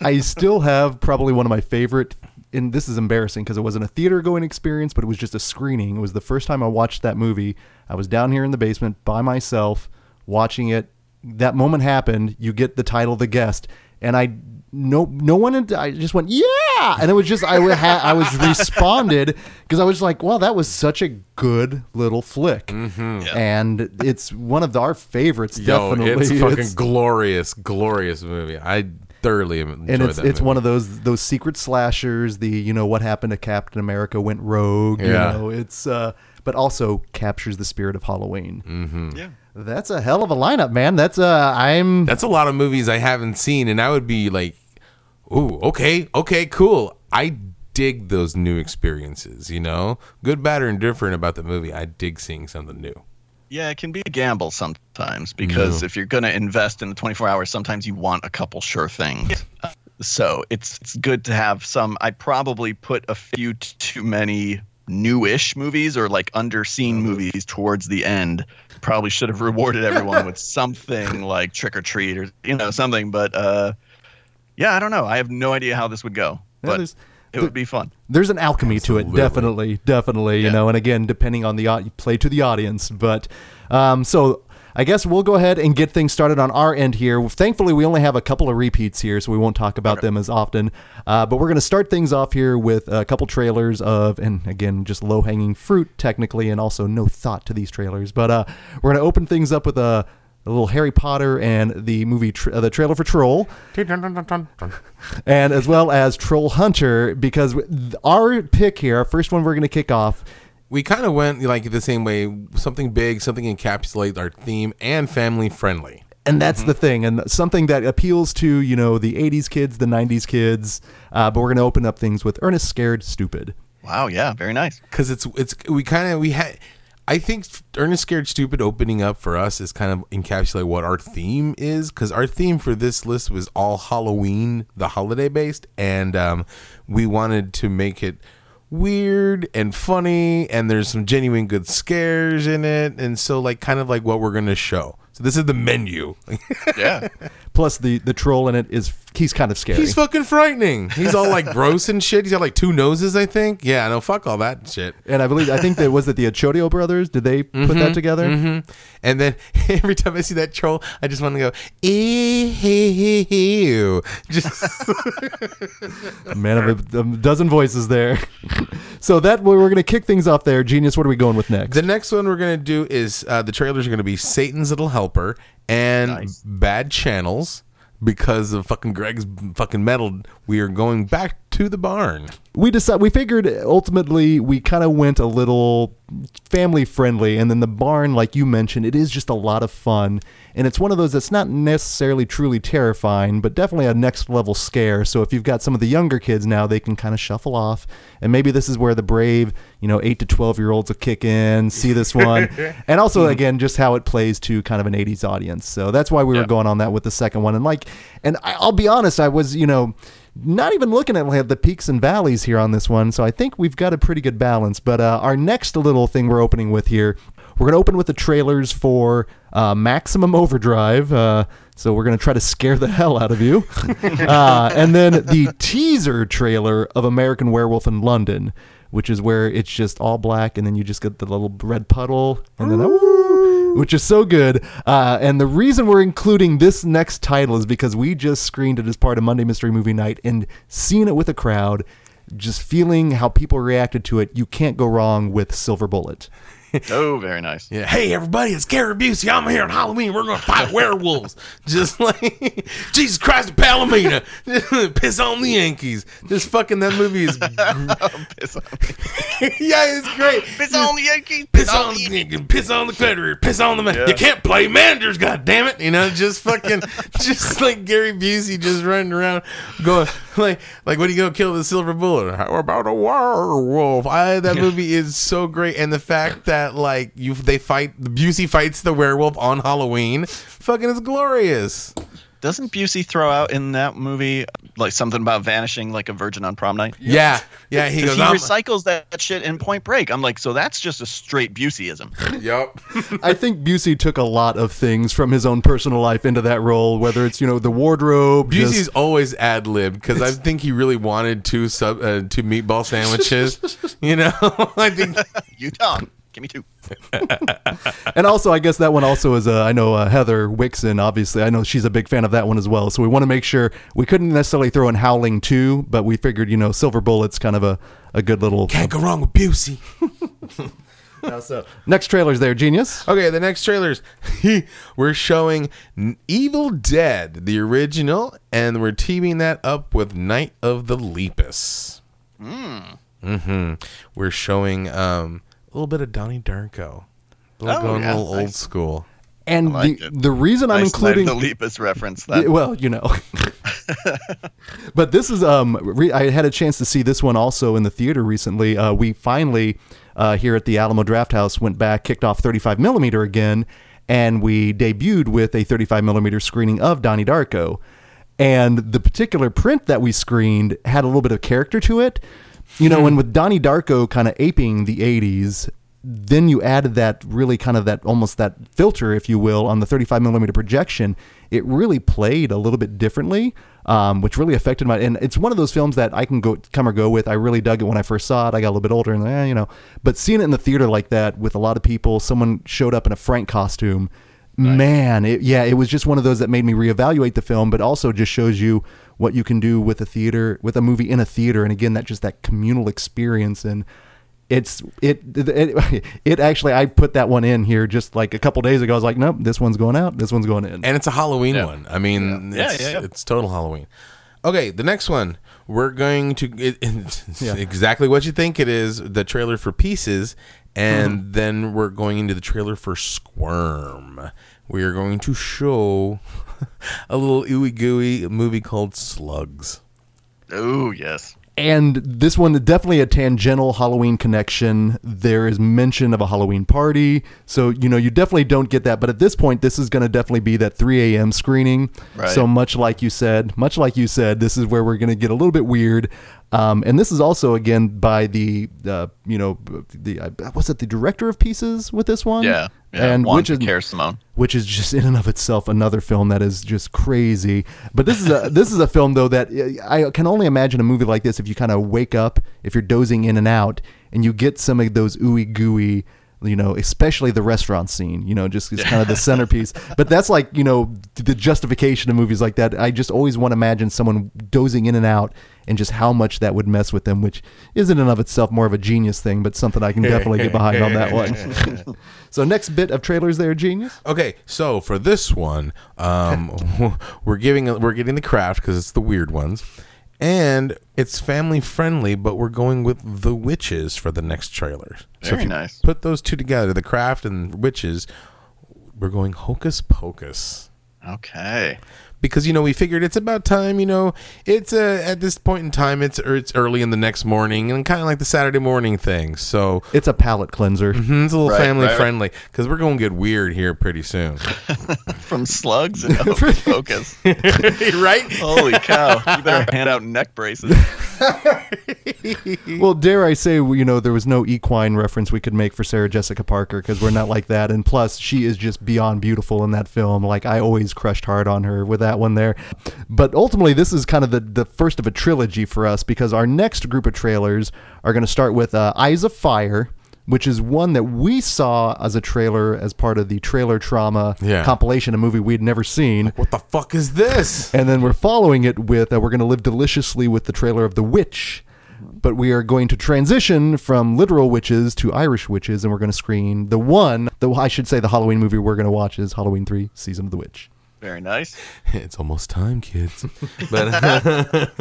I still have probably one of my favorite, and this is embarrassing because it wasn't a theater-going experience, but it was just a screening. It was the first time I watched that movie. I was down here in the basement by myself watching it. That moment happened. You get the title, The Guest, and I... No, no one. Had, I just went, yeah, and it was just I, ha- I was responded because I was like, wow, that was such a good little flick, mm-hmm. yeah. and it's one of the, our favorites. Yo, definitely, it's fucking it's, glorious, glorious movie. I thoroughly enjoyed and it's, that. It's movie. One of those those secret slashers. The you know what happened to Captain America went rogue. Yeah. You know, it's uh, but also captures the spirit of Halloween. Mm-hmm. Yeah. That's a hell of a lineup, man. That's uh, I'm. That's a lot of movies I haven't seen, and I would be like. Ooh, okay, okay, cool. I dig those new experiences, you know? Good, bad, or indifferent about the movie. I dig seeing something new. Yeah, it can be a gamble sometimes because no. if you're going to invest in the twenty-four hours, sometimes you want a couple sure things. Yeah. So it's, it's good to have some. I probably put a few t- too many newish movies or like underseen movies towards the end probably should have rewarded everyone with something like Trick or Treat or, you know, something. But uh, yeah, I don't know. I have no idea how this would go, but yeah, it would be fun. There's an alchemy Absolutely. to it. Definitely. Definitely. Yeah. You know, and again, depending on the you play to the audience, but um, so I guess we'll go ahead and get things started on our end here. Thankfully, we only have a couple of repeats here, so we won't talk about okay. them as often. Uh, but we're going to start things off here with a couple trailers of, and again, just low-hanging fruit technically, and also no thought to these trailers. But uh, we're going to open things up with a, a little Harry Potter and the movie, tra- uh, the trailer for Troll, and as well as Troll Hunter, because our pick here, our first one we're going to kick off. We kind of went like the same way, something big, something encapsulates our theme and family friendly. And that's mm-hmm. the thing, and something that appeals to, you know, the eighties kids, the nineties kids, uh, but we're going to open up things with Ernest Scared Stupid. Wow, yeah, very nice. Cuz it's it's we kind of we had I think Ernest Scared Stupid opening up for us is kind of encapsulate what our theme is, because our theme for this list was all Halloween, the holiday based, and um, we wanted to make it weird and funny, and there's some genuine good scares in it, and so like kind of like what we're gonna show. So this is the menu. Yeah. Plus the the troll in it is he's kind of scary. He's fucking frightening. He's all like gross and shit. He's got like two noses, I think. Yeah, no, fuck all that shit. And I believe I think that was it the Ochodio brothers. Did they mm-hmm, put that together? Mm-hmm. And then every time I see that troll, I just want to go ew. Just man of a, a dozen voices there. So that we're gonna kick things off there. Genius, what are we going with next? The next one we're gonna do is uh, the trailers are gonna be Satan's Little Helper and nice. Bad Channels. Because of fucking Greg's fucking metal, we are going back to the barn. We decided, we figured ultimately we kind of went a little family friendly, and then the barn, like you mentioned, it is just a lot of fun, and it's one of those that's not necessarily truly terrifying, but definitely a next level scare. So if you've got some of the younger kids now, they can kind of shuffle off, and maybe this is where the brave, you know, eight to twelve year olds will kick in, see this one, and also again just how it plays to kind of an eighties audience. So that's why we yeah. were going on that with the second one, and like, and I'll be honest, I was, you know, not even looking at the peaks and valleys here on this one, so I think we've got a pretty good balance. But uh, our next little thing we're opening with here, we're going to open with the trailers for uh, Maximum Overdrive, uh, so we're going to try to scare the hell out of you. uh, and then the teaser trailer of American Werewolf in London, which is where it's just all black, and then you just get the little red puddle, and then ooh, which is so good. Uh, and the reason we're including this next title is because we just screened it as part of Monday Mystery Movie Night and seen it with a crowd, just feeling how people reacted to it. You can't go wrong with Silver Bullet. Oh, very nice. Yeah. Hey, everybody, it's Gary Busey. I'm here on Halloween. We're going to fight werewolves. Just like, Jesus Christ of Palomino. Piss on the Yankees. This fucking, that movie is... Piss on the yeah, it's great. Piss on the Yankees. Piss, piss on the Yankees. Piss on the Confederate. Piss on the... Man- yeah. You can't play Manders, goddammit. You know, just fucking, just like Gary Busey just running around going, like, like what are you going to kill the silver bullet? How about a werewolf? I, that movie is so great. And the fact that like you they fight Busey fights the werewolf on Halloween fucking is glorious. Doesn't Busey throw out in that movie like something about vanishing like a virgin on prom night? Yeah. Yeah, he goes, he recycles that, that shit in Point Break. I'm like, so that's just a straight Buseyism. Yep. I think Busey took a lot of things from his own personal life into that role, whether it's, you know, the wardrobe. Busey's just always ad-libbed because I think he really wanted two sub uh, two meatball sandwiches. You know? I think you don't. Give me two. And also, I guess that one also is, uh, I know uh, Heather Wixon, obviously, I know she's a big fan of that one as well. So we want to make sure we couldn't necessarily throw in Howling two, but we figured, you know, Silver Bullet's kind of a, a good little... Can't go wrong with Busey. No, so. Next trailer's there, Genius. Okay, the next trailer's... We're showing Evil Dead, the original, and we're teaming that up with Night of the Lepus. Mm. Mm-hmm. We're showing... um. A little bit of Donnie Darko, a little, oh, going yeah, a little nice. Old school. And like the, the reason nice I'm including the Lepus reference, that well, you know, but this is um, re- I had a chance to see this one also in the theater recently. Uh, we finally uh, here at the Alamo Drafthouse went back, kicked off thirty-five millimeter again, and we debuted with a thirty-five millimeter screening of Donnie Darko. And the particular print that we screened had a little bit of character to it. You know, and with Donnie Darko kind of aping the eighties, then you added that really kind of that almost that filter, if you will, on the thirty-five millimeter projection. It really played a little bit differently, um, which really affected my. And it's one of those films that I can go come or go with. I really dug it when I first saw it. I got a little bit older and eh, you know, but seeing it in the theater like that with a lot of people, someone showed up in a Frank costume. Nice. Man, it, yeah, it was just one of those that made me reevaluate the film, but also just shows you what you can do with a theater, with a movie in a theater, and again, that just that communal experience and. It's it, it it actually I put that one in here just like a couple days ago. I was like, nope, this one's going out, this one's going in, and it's a Halloween yeah. one. I mean, yeah. It's, yeah, yeah, yeah. it's total Halloween. Okay, the next one we're going to it, it's yeah. exactly what you think it is. The trailer for Pieces, and mm-hmm. then we're going into the trailer for Squirm. We are going to show a little ooey gooey movie called Slugs. Oh yes. And this one, definitely a tangential Halloween connection. There is mention of a Halloween party. So, you know, you definitely don't get that. But at this point, this is going to definitely be that three a.m. screening. Right. So much like you said, much like you said, this is where we're going to get a little bit weird. Um, and this is also, again, by the, uh, you know, the uh, what's it, the director of Pieces with this one? Yeah. Yeah, and which is Kerr Simone. Which is just in and of itself another film that is just crazy. But this is a this is a film though that I can only imagine a movie like this if you kind of wake up, if you're dozing in and out, and you get some of those ooey gooey, you know, especially the restaurant scene. You know, just it's kind of the centerpiece. But that's like, you know, the justification of movies like that. I just always want to imagine someone dozing in and out, and just how much that would mess with them, which is in and of itself more of a genius thing, but something I can definitely get behind on that one. So next bit of trailers there, genius. Okay, so for this one, um, we're giving we're getting The Craft because it's the weird ones, and it's family friendly, but we're going with The Witches for the next trailer. So very if you nice. Put those two together, The Craft and Witches. We're going Hocus Pocus. Okay. Because, you know, we figured it's about time, you know, it's uh, at this point in time, it's it's early in the next morning and kind of like the Saturday morning thing. So it's a palate cleanser. Mm-hmm, it's a little right, family right. friendly because we're going to get weird here pretty soon. From Slugs and Hocus Pocus. Right? Holy cow. You better hand out neck braces. Well, dare I say, you know, there was no equine reference we could make for Sarah Jessica Parker because we're not like that. And plus, she is just beyond beautiful in that film. Like, I always crushed hard on her with that. one there. But ultimately, this is kind of the, the first of a trilogy for us because our next group of trailers are going to start with uh, Eyes of Fire, which is one that we saw as a trailer as part of the Trailer Trauma yeah. compilation, a movie we'd never seen. Like, what the fuck is this? And then we're following it with, uh, we're going to live deliciously with the trailer of The Witch. But we are going to transition from literal witches to Irish witches, and we're going to screen the one, the, I should say the Halloween movie we're going to watch is Halloween three, Season of the Witch. Very nice. It's almost time, kids. But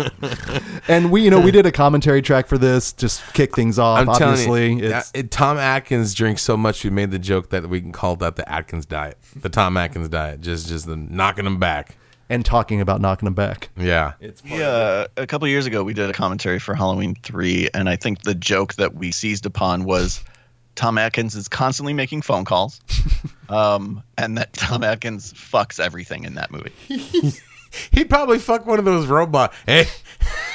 and we, you know, we did a commentary track for this, just kick things off. I'm obviously, you, it's, it, Tom Atkins drinks so much. We made the joke that we can call that the Atkins diet, the Tom Atkins diet, just just the knocking them back and talking about knocking them back. Yeah, it's yeah. Uh, a couple of years ago, we did a commentary for Halloween three, and I think the joke that we seized upon was Tom Atkins is constantly making phone calls. Um, and that Tom Atkins fucks everything in that movie. He'd probably fuck one of those robots. Hey.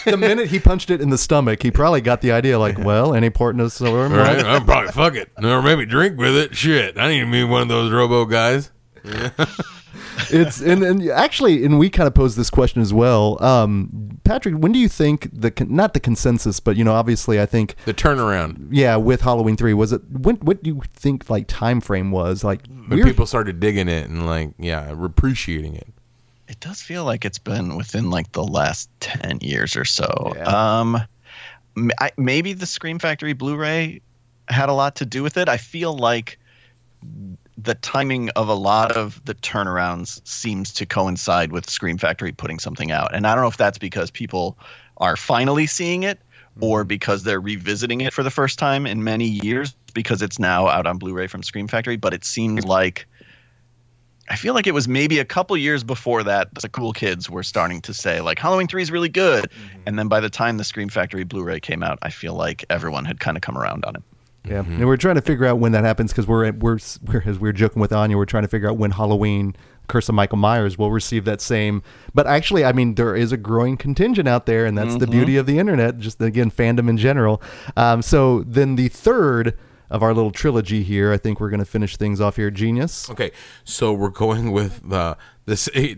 The minute he punched it in the stomach, he probably got the idea like, well, any port in a storm? Right, I'll probably fuck it. Or maybe drink with it. Shit, I need to be one of those robo guys. Yeah. It's and, and actually, and we kind of posed this question as well. Um, Patrick, when do you think the not the consensus, but you know, obviously, I think the turnaround, yeah, with Halloween three was it? When, what do you think like time frame was like? When people started digging it and like, yeah, appreciating it. It does feel like it's been within like the last ten years or so. Yeah. Um, I, maybe the Scream Factory Blu-ray had a lot to do with it. I feel like. The timing of a lot of the turnarounds seems to coincide with Scream Factory putting something out. And I don't know if that's because people are finally seeing it or because they're revisiting it for the first time in many years because it's now out on Blu-ray from Scream Factory. But it seemed like – I feel like it was maybe a couple years before that the cool kids were starting to say like Halloween three is really good. Mm-hmm. And then by the time the Scream Factory Blu-ray came out, I feel like everyone had kind of come around on it. Yeah, mm-hmm. And we're trying to figure out when that happens because we're, we're we're as we're joking with Anya, we're trying to figure out when Halloween, Curse of Michael Myers, will receive that same. But actually, I mean, there is a growing contingent out there, and that's mm-hmm. the beauty of the internet. Just again, fandom in general. Um, so then the third of our little trilogy here, I think we're going to finish things off here. Genius. Okay, so we're going with uh, this uh,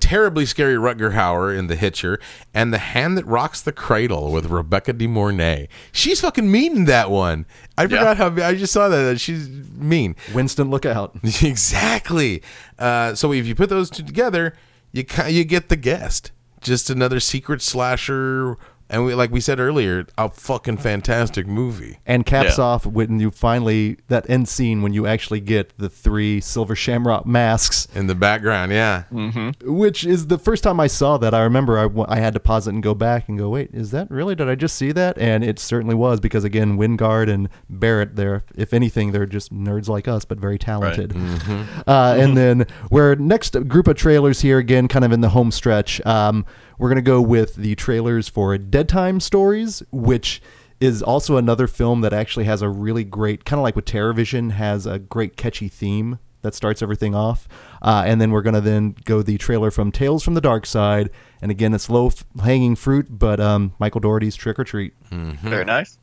terribly scary Rutger Hauer in The Hitcher and The Hand That Rocks the Cradle with Rebecca De Mornay. She's fucking mean in that one. I forgot yeah. how I just saw that. She's mean. Winston, look out. Exactly. Uh, so if you put those two together, you you get The Guest. Just another secret slasher. And we, like we said earlier, a fucking fantastic movie. And caps yeah. off when you finally, that end scene when you actually get the three silver shamrock masks. In the background, yeah. Mm-hmm. Which is the first time I saw that. I remember I, I had to pause it and go back and go, wait, is that really? Did I just see that? And it certainly was because, again, Wingard and Barrett, they're, if anything, they're just nerds like us, but very talented. Right. Mm-hmm. Uh, mm-hmm. And then we're next group of trailers here, again, kind of in the home stretch. Um, We're going to go with the trailers for Dead Time Stories, which is also another film that actually has a really great, kind of like with Terrorvision, has a great catchy theme that starts everything off. Uh, and then we're going to then go the trailer from Tales from the Dark Side. And again, it's low-hanging fruit, but um, Michael Dougherty's Trick or Treat. Mm-hmm. Very nice.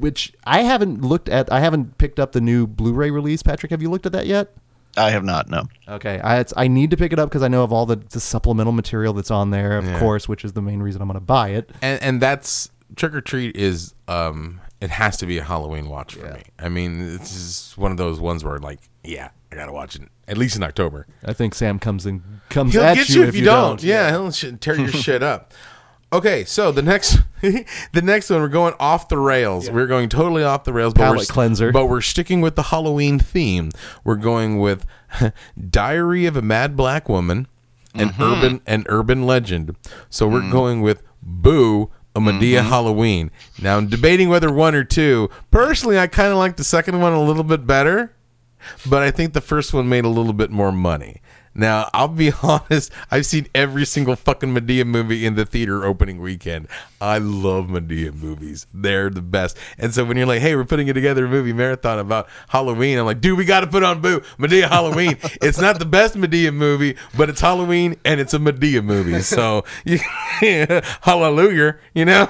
Which I haven't looked at. I haven't picked up the new Blu-ray release. Patrick, have you looked at that yet? I have not, no. Okay, I it's, I need to pick it up because I know of all the, the supplemental material that's on there, of yeah. course, which is the main reason I'm going to buy it. And and that's, Trick or Treat is, um, it has to be a Halloween watch for yeah. me. I mean, it's just one of those ones where, like, yeah, I got to watch it, at least in October. I think Sam comes in, comes he'll at get you, you if, if you don't. don't. Yeah, yeah, he'll tear your shit up. Okay, so the next the next one, we're going off the rails. Yeah. We're going totally off the rails. Palette but we're, cleanser. But we're sticking with the Halloween theme. We're going with Diary of a Mad Black Woman, an mm-hmm. urban an urban legend. So we're mm. going with Boo, a Medea mm-hmm. Halloween. Now, I'm debating whether one or two. Personally, I kind of like the second one a little bit better, but I think the first one made a little bit more money. Now, I'll be honest, I've seen every single fucking Medea movie in the theater opening weekend. I love Medea movies. They're the best. And so when you're like, hey, we're putting it together a movie marathon about Halloween, I'm like, dude, we got to put on Boo, Medea Halloween. It's not the best Medea movie, but it's Halloween and it's a Medea movie. So, yeah, hallelujah, you know?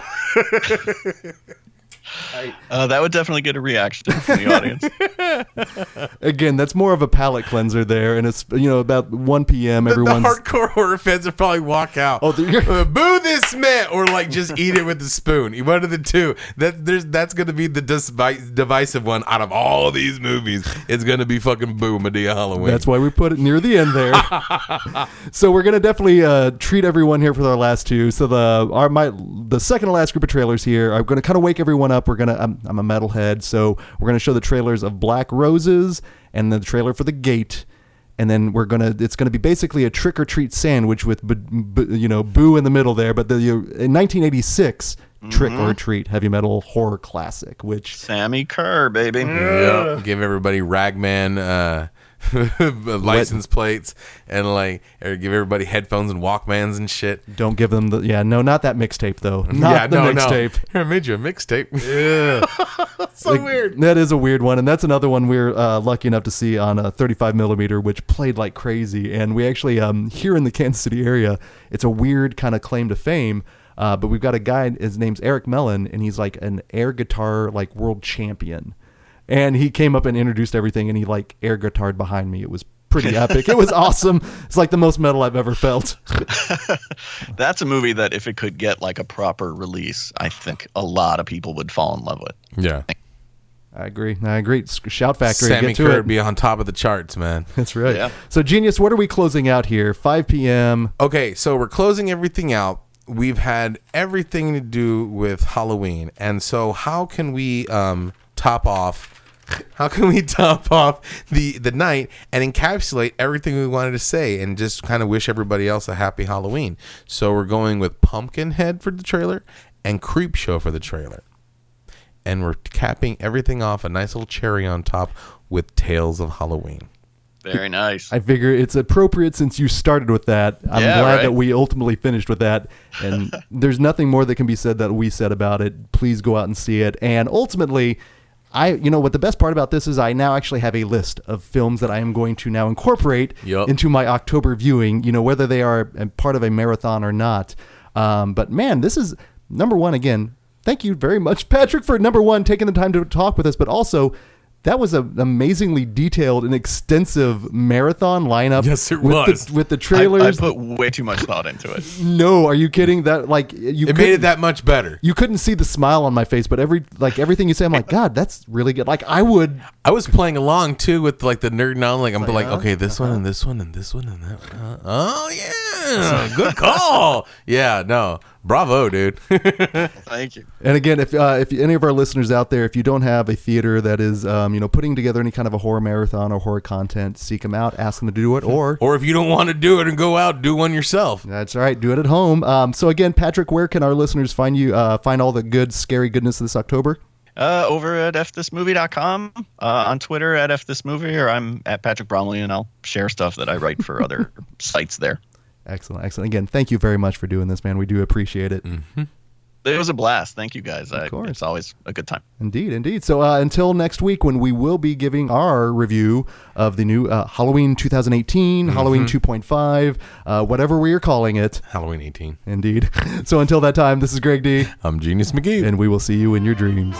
Uh, that would definitely get a reaction from the audience. Again, that's more of a palate cleanser there, and it's, you know, about one p.m. Everyone's the, the hardcore horror fans would probably walk out, oh, uh, boo this man, or like just eat it with a spoon. One of the two. That there's that's going to be the disvi- divisive one out of all of these movies. It's going to be fucking Boo, Medea Halloween. That's why we put it near the end there. So we're going to definitely uh, treat everyone here for our last two. So the our my the second to last group of trailers here. I'm going to kind of wake everyone up. We're gonna. I'm, I'm a metalhead, so we're gonna show the trailers of Black Roses and the trailer for The Gate, and then we're gonna. It's gonna be basically a trick or treat sandwich with, b- b- you know, Boo in the middle there. But the in nineteen eighty-six, mm-hmm. Trick or Treat, heavy metal horror classic, which Sammy Kerr, baby, yeah. Yep. Give everybody Ragman uh, license Wet. plates and like or give everybody headphones and Walkmans and shit. Don't give them the yeah no not that mixtape though. Not yeah, the no, mixtape. No. I made you a mixtape. Yeah, so like, weird. That is a weird one, and that's another one we we're uh, lucky enough to see on a thirty-five millimeter, which played like crazy. And we actually um here in the Kansas City area, it's a weird kind of claim to fame. Uh, but we've got a guy. His name's Eric Mellon, and he's like an air guitar like world champion. And he came up and introduced everything, and he like air guitared behind me. It was pretty epic. It was awesome. It's like the most metal I've ever felt. That's a movie that if it could get like a proper release, I think a lot of people would fall in love with. Yeah. I agree. I agree. Shout Factory. Sammy Kerr would be on top of the charts, man. That's right. Yeah. So, Genius, what are we closing out here? five p.m. Okay, so we're closing everything out. We've had everything to do with Halloween. And so how can we... um top off how can we top off the the night and encapsulate everything we wanted to say and just kind of wish everybody else a happy Halloween? So we're going with Pumpkinhead for the trailer and Creep Show for the trailer, and we're capping everything off a nice little cherry on top with Tales of Halloween. Very nice. I figure it's appropriate since you started with that. I'm yeah, glad right? that we ultimately finished with that. And there's nothing more that can be said that we said about it. Please go out and see it. And ultimately, I, you know what the best part about this is, I now actually have a list of films that I am going to now incorporate yep. into my October viewing, you know, whether they are a part of a marathon or not. Um, but man, this is number one again. Thank you very much, Patrick, for number one, taking the time to talk with us, but also that was an amazingly detailed and extensive marathon lineup. Yes, it with was. The, with the trailers. I, I put way too much thought into it. No, are you kidding? That like you It made it that much better. You couldn't see the smile on my face, but every like everything you say, I'm like, God, that's really good. Like I would I was playing along too with like the nerd knowledge. Like, I'm like, like uh, okay, this uh, one and this one and this one and that one. Uh, oh yeah. Good call. Yeah, no. Bravo, dude. Thank you. And again, if uh, if any of our listeners out there, if you don't have a theater that is um, you know, putting together any kind of a horror marathon or horror content, seek them out, ask them to do it. Or or if you don't want to do it and go out, do one yourself. That's right. Do it at home. Um, so again, Patrick, where can our listeners find you, uh, find all the good, scary goodness this October? Uh, over at f this movie dot com, uh, on Twitter at fthismovie, or I'm at Patrick Bromley, and I'll share stuff that I write for other sites there. Excellent, excellent. Again, thank you very much for doing this, man. We do appreciate it. Mm-hmm. It was a blast. Thank you, guys. Of I, course. It's always a good time. Indeed, indeed. So uh, until next week, when we will be giving our review of the new uh, Halloween twenty eighteen, mm-hmm. Halloween two point five, uh, whatever we are calling it. Halloween eighteen. Indeed. So until that time, this is Greg D. I'm Genius McGee. And we will see you in your dreams.